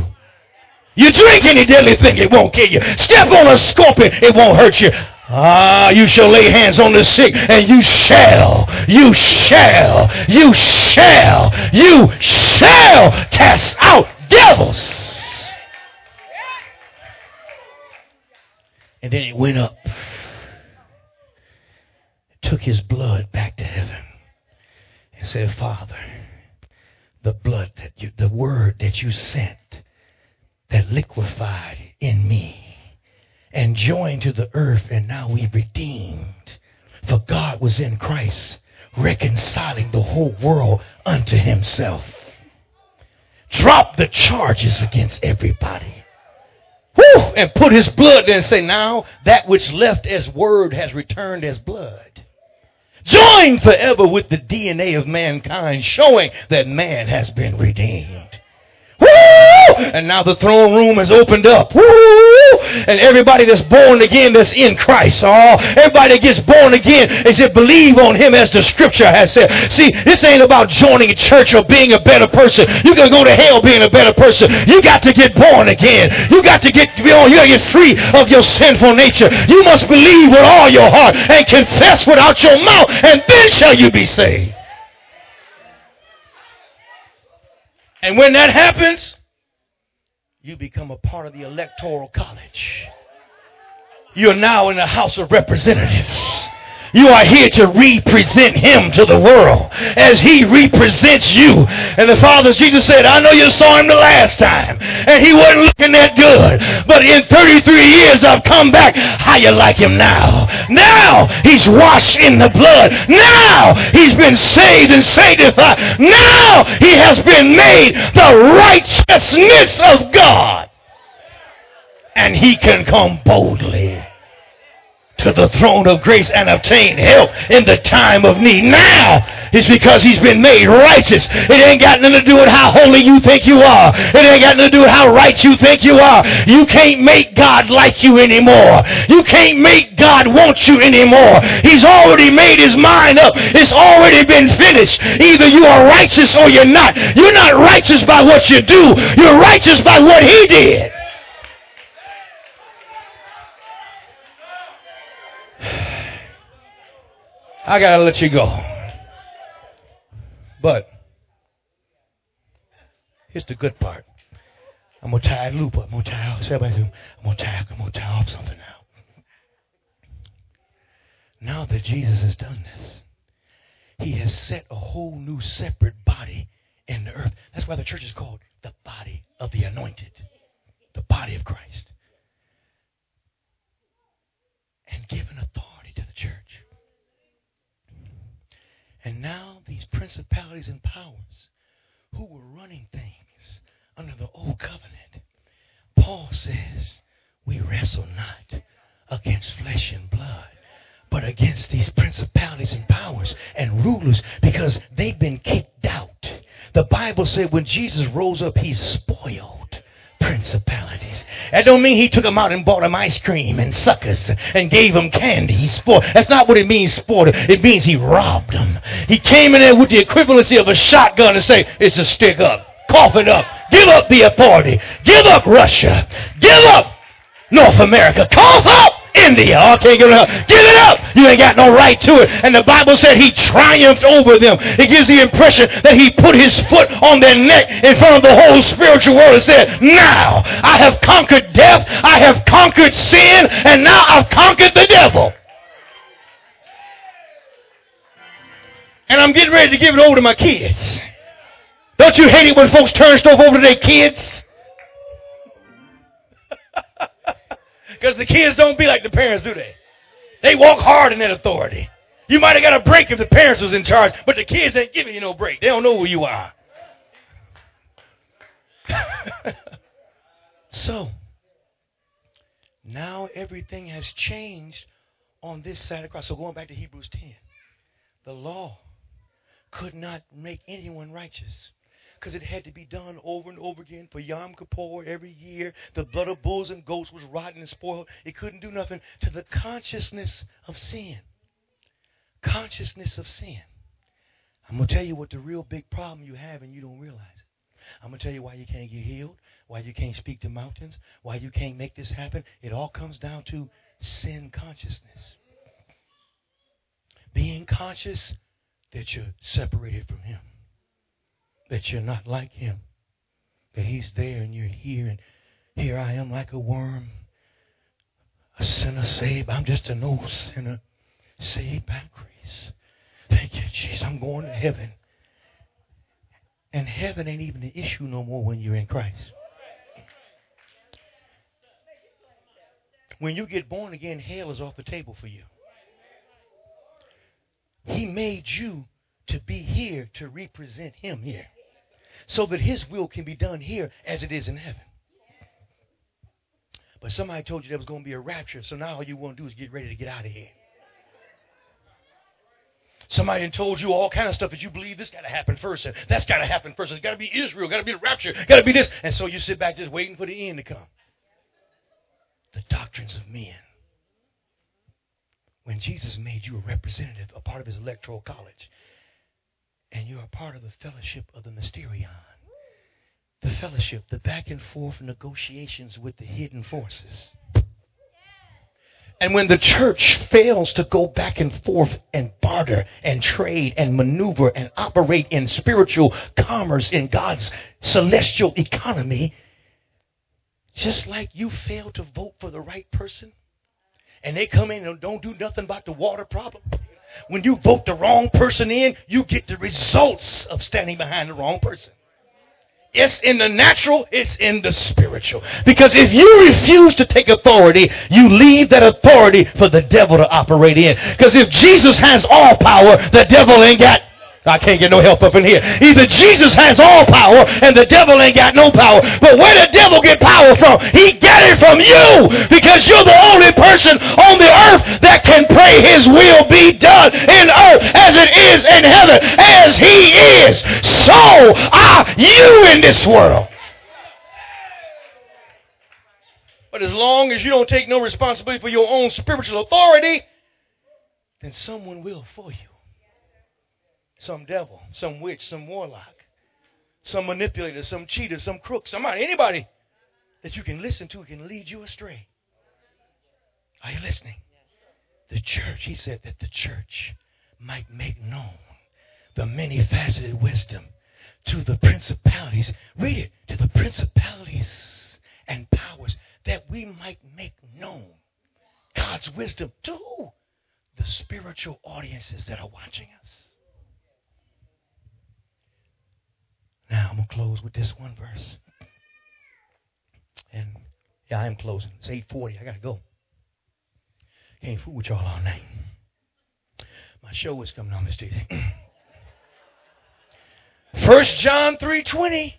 You drink any deadly thing, it won't kill you. Step on a scorpion, it won't hurt you. Ah, you shall lay hands on the sick, and you shall, you shall, you shall, you shall cast out devils. And then he went up, took his blood back to heaven, and said, Father, the blood that you, the word that you sent, that liquefied in me, and joined to the earth, and now we redeemed. For God was in Christ, reconciling the whole world unto himself. Drop the charges against everybody. Woo! And put his blood in and say, now that which left as word has returned as blood. Joined forever with the D N A of mankind, showing that man has been redeemed. Woo! And now the throne room has opened up. Woo! And everybody that's born again, that's in Christ, oh, everybody that gets born again, they said, believe on him as the scripture has said. See, this ain't about joining a church or being a better person. You can go to hell being a better person. You got to get born again. You got to get, you know, you got to get free of your sinful nature. You must believe with all your heart and confess without your mouth, and then shall you be saved. And when that happens, you become a part of the electoral college. You're now in the House of Representatives. You are here to represent him to the world as he represents you. And the Father, Jesus said, I know you saw him the last time, and he wasn't looking that good. But in thirty-three years, I've come back. How you like him now? Now he's washed in the blood. Now he's been saved and sanctified. Now he has been made the righteousness of God. And he can come boldly to the throne of grace and obtain help in the time of need. Now it's because he's been made righteous. It ain't got nothing to do with how holy you think you are. It ain't got nothing to do with how right you think you are. You can't make God like you anymore. You can't make God want you anymore. He's already made his mind up. It's already been finished. Either you are righteous or you're not. You're not righteous by what you do. You're righteous by what he did. I gotta let you go. But here's the good part. I'm going to tie a loop up. I'm going to tie up. Everybody says, I'm going to tie up. I'm going to tie up something now. Now that Jesus has done this, he has set a whole new separate body in the earth. That's why the church is called the body of the anointed, the body of Christ. And given authority to the church. And now these principalities and powers who were running things under the old covenant, Paul says, we wrestle not against flesh and blood, but against these principalities and powers and rulers, because they've been kicked out. The Bible said when Jesus rose up, he spoiled principalities. That don't mean he took them out and bought them ice cream and suckers and gave them candy. He spoiled. That's not what it means, spoiled. It means he robbed them. He came in there with the equivalency of a shotgun and say, it's a stick up. Cough it up. Give up the authority. Give up Russia. Give up North America. Cough up India. Oh, I can't give it up. Give it up. You ain't got no right to it. And the Bible said he triumphed over them. It gives the impression that he put his foot on their neck in front of the whole spiritual world and said, now I have conquered death, I have conquered sin, and now I've conquered the devil. And I'm getting ready to give it over to my kids. Don't you hate it when folks turn stuff over to their kids? Because the kids don't be like the parents, do they? They walk hard in that authority. You might have got a break if the parents was in charge, but the kids ain't giving you no break. They don't know who you are. So, now everything has changed on this side of the cross. So going back to Hebrews ten, the law could not make anyone righteous, because it had to be done over and over again for Yom Kippur every year. The blood of bulls and goats was rotten and spoiled. It couldn't do nothing to the consciousness of sin. Consciousness of sin. I'm going to tell you what the real big problem you have and you don't realize it. I'm going to tell you why you can't get healed, why you can't speak to mountains, why you can't make this happen. It all comes down to sin consciousness. Being conscious that you're separated from him, that you're not like him, that he's there and you're here, and here I am like a worm, a sinner saved. I'm just an old sinner saved by grace. Thank you, Jesus. I'm going to heaven. And heaven ain't even an issue no more when you're in Christ. When you get born again, hell is off the table for you. He made you to be here to represent him here, so that his will can be done here as it is in heaven. But somebody told you there was going to be a rapture, so now all you want to do is get ready to get out of here. Somebody told you all kind of stuff that you believe this got to happen first, and that's got to happen first. It's got to be Israel, got to be the rapture, got to be this. And so you sit back just waiting for the end to come. The doctrines of men. When Jesus made you a representative, a part of his electoral college, and you're a part of the fellowship of the mysterion, the fellowship, the back and forth negotiations with the hidden forces. And when the church fails to go back and forth and barter and trade and maneuver and operate in spiritual commerce in God's celestial economy, just like you fail to vote for the right person, and they come in and don't do nothing about the water problem. When you vote the wrong person in, you get the results of standing behind the wrong person. It's in the natural, it's in the spiritual. Because if you refuse to take authority, you leave that authority for the devil to operate in. Because if Jesus has all power, the devil ain't got... I can't get no help up in here. Either Jesus has all power and the devil ain't got no power. But where the devil get power from? He got it from you, because you're the only person on the earth that can pray his will be done in earth as it is in heaven. As he is, so are you in this world. But as long as you don't take no responsibility for your own spiritual authority, then someone will for you. Some devil, some witch, some warlock, some manipulator, some cheater, some crook, somebody, anybody that you can listen to can lead you astray. Are you listening? The church, he said that the church might make known the many faceted wisdom to the principalities. Read it, to the principalities God's wisdom to the spiritual audiences that are watching us. Now, I'm going to close with this one verse. And, yeah, I am closing. It's eight forty. I got to go. Can't fool with y'all all night. My show is coming on this Tuesday. First John three twenty.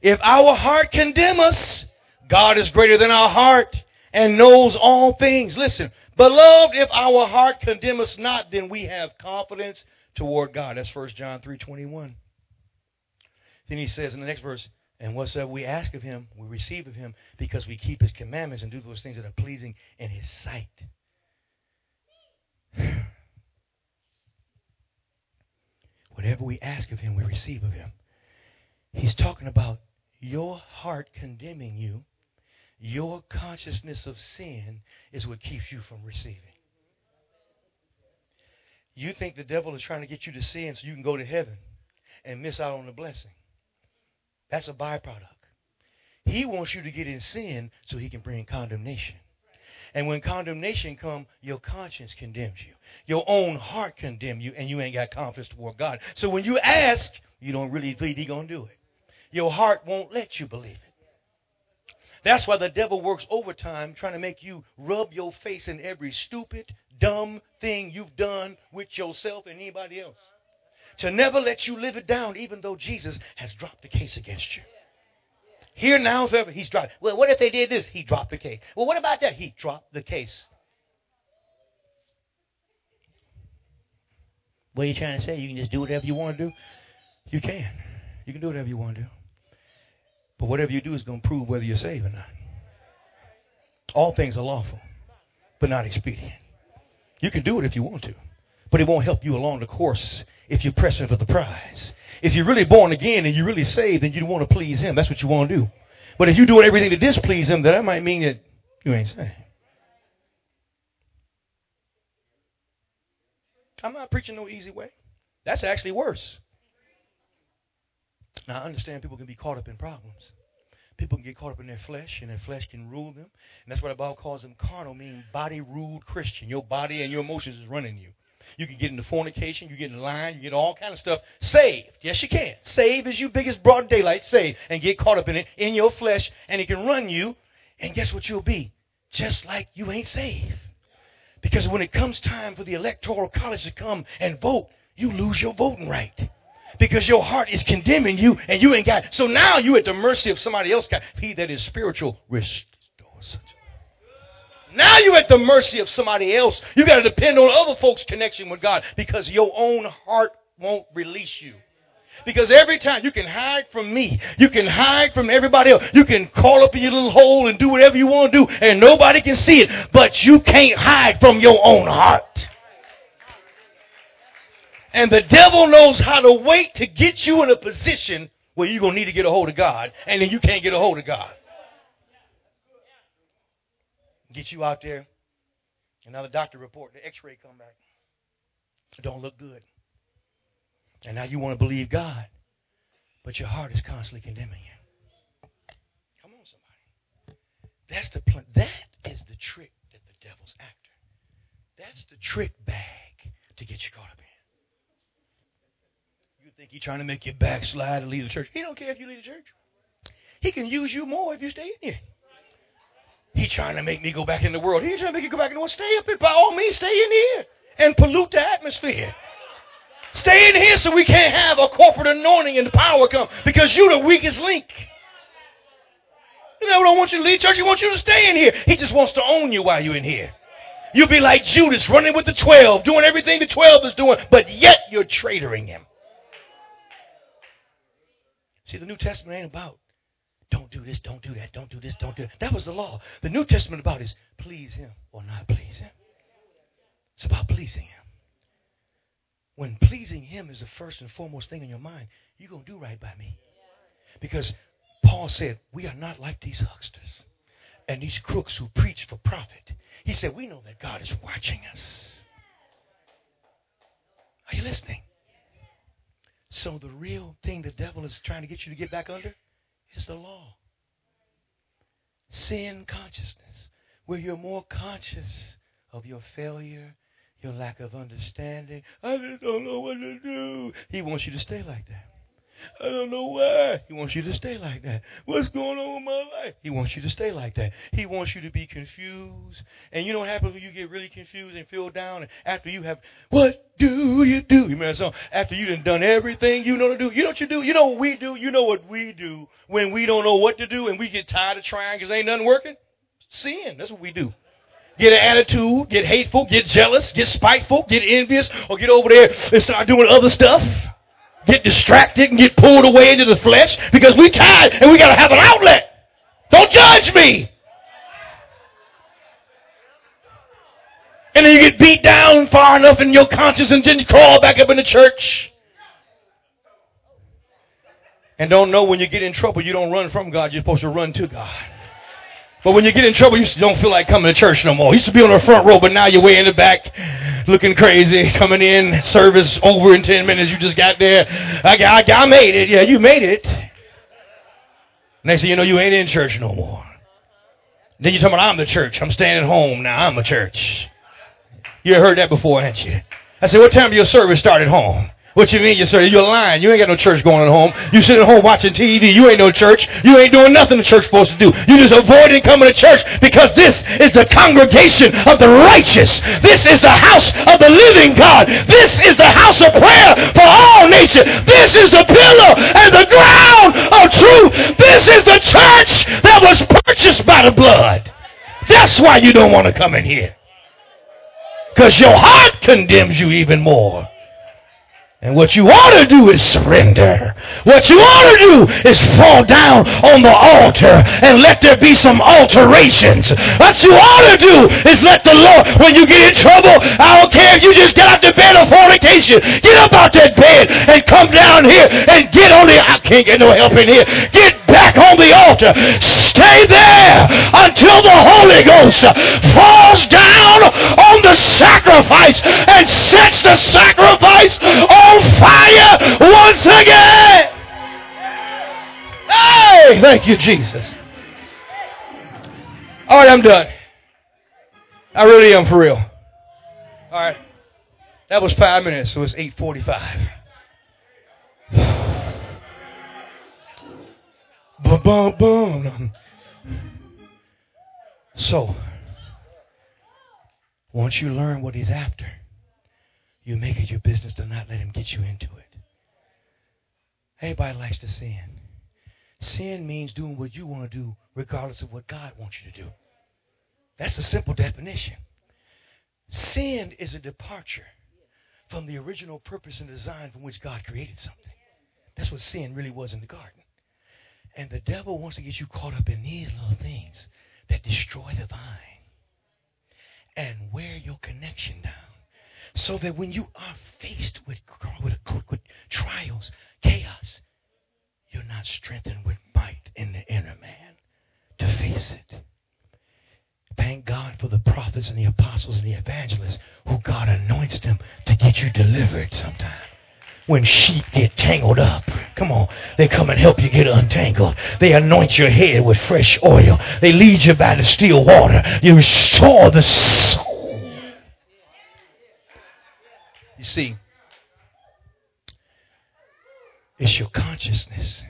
If our heart condemn us, God is greater than our heart and knows all things. Listen, beloved, if our heart condemn us not, then we have confidence toward God. That's First John three twenty-one. Then he says in the next verse, and whatsoever we ask of him, we receive of him, because we keep his commandments and do those things that are pleasing in his sight. Whatever we ask of him, we receive of him. He's talking about your heart condemning you. Your consciousness of sin is what keeps you from receiving. You think the devil is trying to get you to sin so you can go to heaven and miss out on the blessing. That's a byproduct. He wants you to get in sin so he can bring condemnation. And when condemnation comes, your conscience condemns you. Your own heart condemns you, and you ain't got confidence toward God. So when you ask, you don't really believe he's going to do it. Your heart won't let you believe it. That's why the devil works overtime trying to make you rub your face in every stupid, dumb thing you've done with yourself and anybody else. To never let you live it down, even though Jesus has dropped the case against you. Here now, forever, he's dropped. Well, what if they did this? He dropped the case. Well, what about that? He dropped the case. What are you trying to say? You can just do whatever you want to do? You can. You can do whatever you want to do. But whatever you do is going to prove whether you're saved or not. All things are lawful, but not expedient. You can do it if you want to, but it won't help you along the course if you're pressing for the prize. If you're really born again and you're really saved, then you want to please him. That's what you want to do. But if you're doing everything to displease him, then that might mean that you ain't saved. I'm not preaching no easy way. That's actually worse. Now, I understand people can be caught up in problems. People can get caught up in their flesh, and their flesh can rule them. And that's why the Bible calls them carnal, meaning body-ruled Christian. Your body and your emotions is running you. You can get into fornication, you get in lying, you get all kind of stuff. Saved. Yes, you can. Saved is your biggest broad daylight, saved, and get caught up in it, in your flesh, and it can run you. And guess what you'll be? Just like you ain't saved. Because when it comes time for the electoral college to come and vote, you lose your voting right. Because your heart is condemning you, and you ain't got it. So now you at the mercy of somebody else. God, he that is spiritual restores. Now you're at the mercy of somebody else. You got to depend on other folks' connection with God because your own heart won't release you. Because every time you can hide from me, you can hide from everybody else. You can call up in your little hole and do whatever you want to do, and nobody can see it. But you can't hide from your own heart. And the devil knows how to wait to get you in a position where you're going to need to get a hold of God, and then you can't get a hold of God. Get you out there, and now the doctor report, the x-ray come back. It don't look good. And now you want to believe God, but your heart is constantly condemning you. Come on, somebody. That's the pl- that is the trick that the devil's after. That's the trick bag to get you caught up in. You think he's trying to make you backslide and leave the church. He don't care if you leave the church. He can use you more if you stay in here. He's trying to make me go back in the world. He's trying to make you go back in the world. Stay up there. By all means, stay in here and pollute the atmosphere. Stay in here so we can't have a corporate anointing and the power come because you're the weakest link. You know, we don't want you to leave church. He wants you to stay in here. He just wants to own you while you're in here. You'll be like Judas running with the twelve, doing everything the twelve is doing, but yet you're traitoring him. See, the New Testament ain't about don't do this, don't do that, don't do this, don't do that. That was the law. The New Testament about is please him or not please him. It's about pleasing him. When pleasing him is the first and foremost thing in your mind, you're going to do right by me. Because Paul said, we are not like these hucksters and these crooks who preach for profit. He said, we know that God is watching us. Are you listening? So the real thing the devil is trying to get you to get back under is the law. Sin consciousness. where you're more conscious of your failure, your lack of understanding. I just don't know what to do. He wants you to stay like that. I don't know why. He wants you to stay like that. What's going on with my life? He wants you to stay like that. He wants you to be confused. And you know what happens when you get really confused and feel down? And after you have, what do you do? You remember that song? After you done done everything you know to do. You know what you do? You know what we do? You know what we do when we don't know what to do and we get tired of trying because ain't nothing working? Sin. That's what we do. Get an attitude, get hateful, get jealous, get spiteful, get envious, or get over there and start doing other stuff. Get distracted and get pulled away into the flesh because we tired and we got to have an outlet. Don't judge me. And then you get beat down far enough in your conscience and then you crawl back up in the church. And don't know when you get in trouble, you don't run from God. You're supposed to run to God. But when you get in trouble, you don't feel like coming to church no more. You used to be on the front row, but now you're way in the back looking crazy, coming in, service over in ten minutes. You just got there. I, I, I made it. Yeah, you made it. Next thing you know, you ain't in church no more. Then you're talking about, I'm the church. I'm staying at home now. I'm a church. You heard that before, haven't you? I said, what time did your service start at home? What you mean, sir? You're lying. You ain't got no church going at home. You sit at home watching T V. You ain't no church. You ain't doing nothing the church supposed to do. You just avoiding coming to church because this is the congregation of the righteous. This is the house of the living God. This is the house of prayer for all nations. This is the pillar and the ground of truth. This is the church that was purchased by the blood. That's why you don't want to come in here. Because your heart condemns you even more. And what you ought to do is surrender. What you ought to do is fall down on the altar and let there be some alterations. What you ought to do is let the Lord, when you get in trouble, I don't care if you just get out the bed of fornication. Get up out that bed and come down here and get on the, I can't get no help in here. Get back on the altar. Stay there until the Holy Ghost falls down on the sacrifice and sets the sacrifice on fire once again. Hey, thank you, Jesus. All right, I'm done. I really am, for real. All right, that was five minutes. So it's eight forty-five. Boom, boom, boom. So, once you learn what he's after, you make it your business to not let him get you into it. Everybody likes to sin. Sin means doing what you want to do regardless of what God wants you to do. That's a simple definition. Sin is a departure from the original purpose and design from which God created something. That's what sin really was in the garden. And the devil wants to get you caught up in these little things that destroy the vine and wear your connection down. So that when you are faced with, with, with trials, chaos, you're not strengthened with might in the inner man to face it. Thank God for the prophets and the apostles and the evangelists who God anoints them to get you delivered sometime. When sheep get tangled up, come on, they come and help you get untangled. They anoint your head with fresh oil. They lead you by the still water. You restore the soul. You see, it's your consciousness.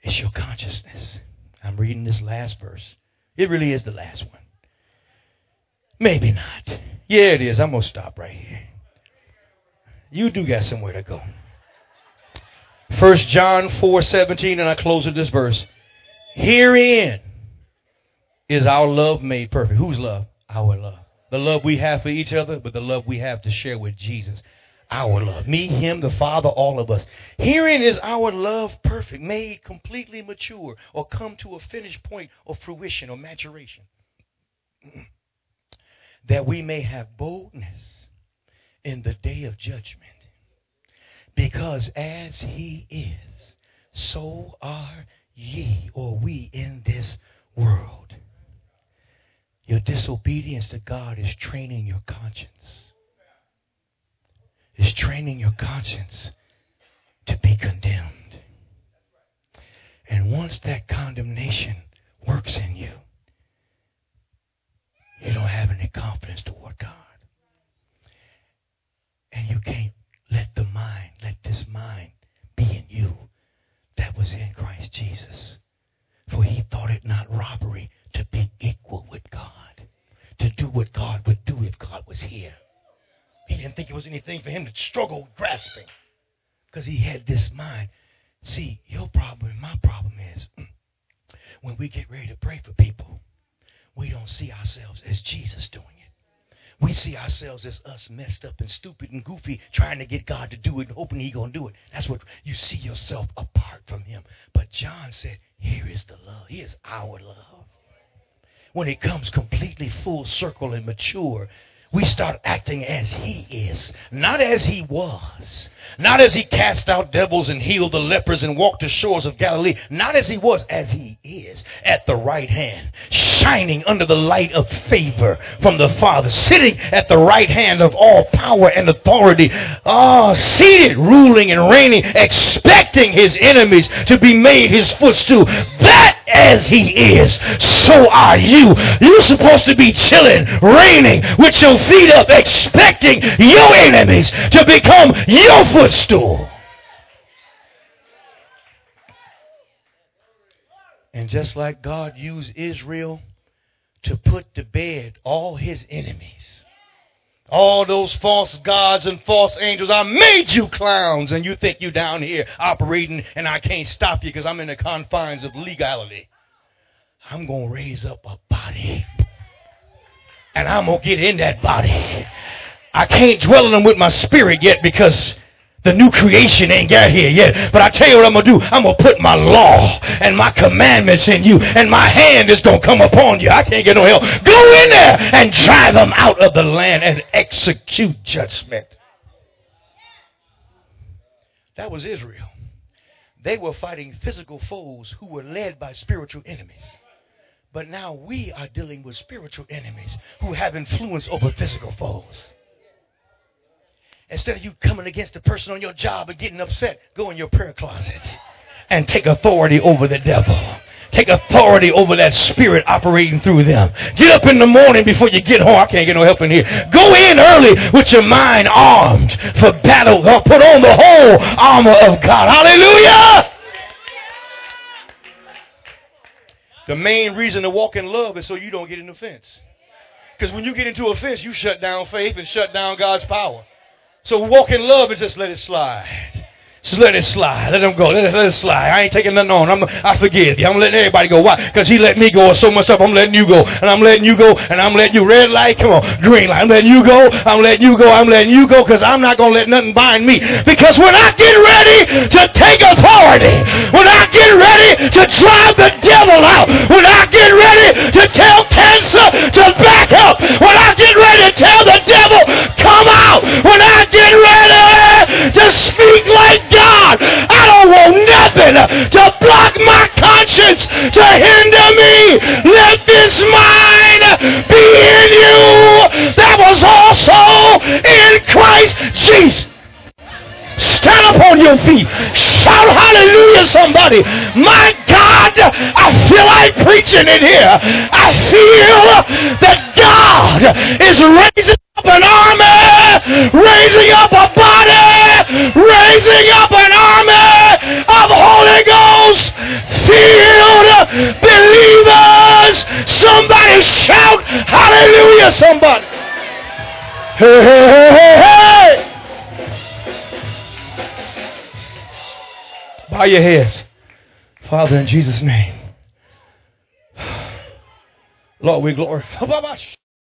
It's your consciousness. I'm reading this last verse. It really is the last one. Maybe not. Yeah, it is. I'm going to stop right here. You do got somewhere to go. First John four seventeen, and I close with this verse. Herein is our love made perfect. Whose love? Our love. The love we have for each other, but the love we have to share with Jesus. Our love. Me, him, the Father, all of us. Herein is our love perfect, made completely mature, or come to a finished point of fruition or maturation. That we may have boldness in the day of judgment. Because as he is, so are ye, or we, in this world. Your disobedience to God is training your conscience. It's training your conscience to be condemned. And once that condemnation works in you, and confidence toward God. And you can't let the mind, let this mind be in you that was in Christ Jesus. For he thought it not robbery to be equal with God, to do what God would do if God was here. He didn't think it was anything for him to struggle grasping because he had this mind. See, your problem and my problem is when we get ready to pray for people, we don't see ourselves as Jesus doing it. We see ourselves as us messed up and stupid and goofy trying to get God to do it and hoping he's going to do it. That's what you see yourself apart from him. But John said, here is the love. Here's our love. When it comes completely full circle and mature, we start acting as he is, not as he was, not as he cast out devils and healed the lepers and walked the shores of Galilee, not as he was, as he is, at the right hand, shining under the light of favor from the Father, sitting at the right hand of all power and authority, ah, seated, ruling and reigning, expecting his enemies to be made his footstool. That as he is, so are you. You're supposed to be chilling, reigning, with your feet up, expecting your enemies to become your footstool. And just like God used Israel to put to bed all his enemies, all those false gods and false angels, I made you clowns, and you think you down here operating, and I can't stop you because I'm in the confines of legality. I'm going to raise up a body, and I'm going to get in that body. I can't dwell in them with my spirit yet because the new creation ain't got here yet. But I tell you what I'm going to do. I'm going to put my law and my commandments in you. And my hand is going to come upon you. I can't get no help. Go in there and drive them out of the land and execute judgment. That was Israel. They were fighting physical foes who were led by spiritual enemies. But now we are dealing with spiritual enemies who have influence over physical foes. Instead of you coming against the person on your job and getting upset, go in your prayer closet and take authority over the devil. Take authority over that spirit operating through them. Get up in the morning before you get home. I can't get no help in here. Go in early with your mind armed for battle. Put on the whole armor of God. Hallelujah! The main reason to walk in love is so you don't get an offense. Because when you get into offense, you shut down faith and shut down God's power. So walk in love and just let it slide. Just let it slide. Let them go. Let it, let it slide. I ain't taking nothing on. I'm, I forgive you. I'm letting everybody go. Why? Because he let me go. So much stuff. I'm letting you go. And I'm letting you go. And I'm letting you. Red light. Come on. Green light. I'm letting you go. I'm letting you go. I'm letting you go. Because I'm not going to let nothing bind me. Because when I get ready to take authority, when I get ready to drive the devil out, when I get ready to tell cancer to back up, when I get ready to tell the devil, come out, when I get ready to speak like God, I don't want nothing to block my conscience, to hinder me. Let this mind be in you that was also in Christ Jesus. Stand upon your feet. Shout hallelujah, somebody. My God, I feel like preaching in here. I feel that God is raising up an army, raising up a body, raising up an army of Holy Ghost filled believers. Somebody shout hallelujah, somebody. Hey, hey, hey, hey, hey. Bow your heads. Father, in Jesus' name. Lord, we glorify.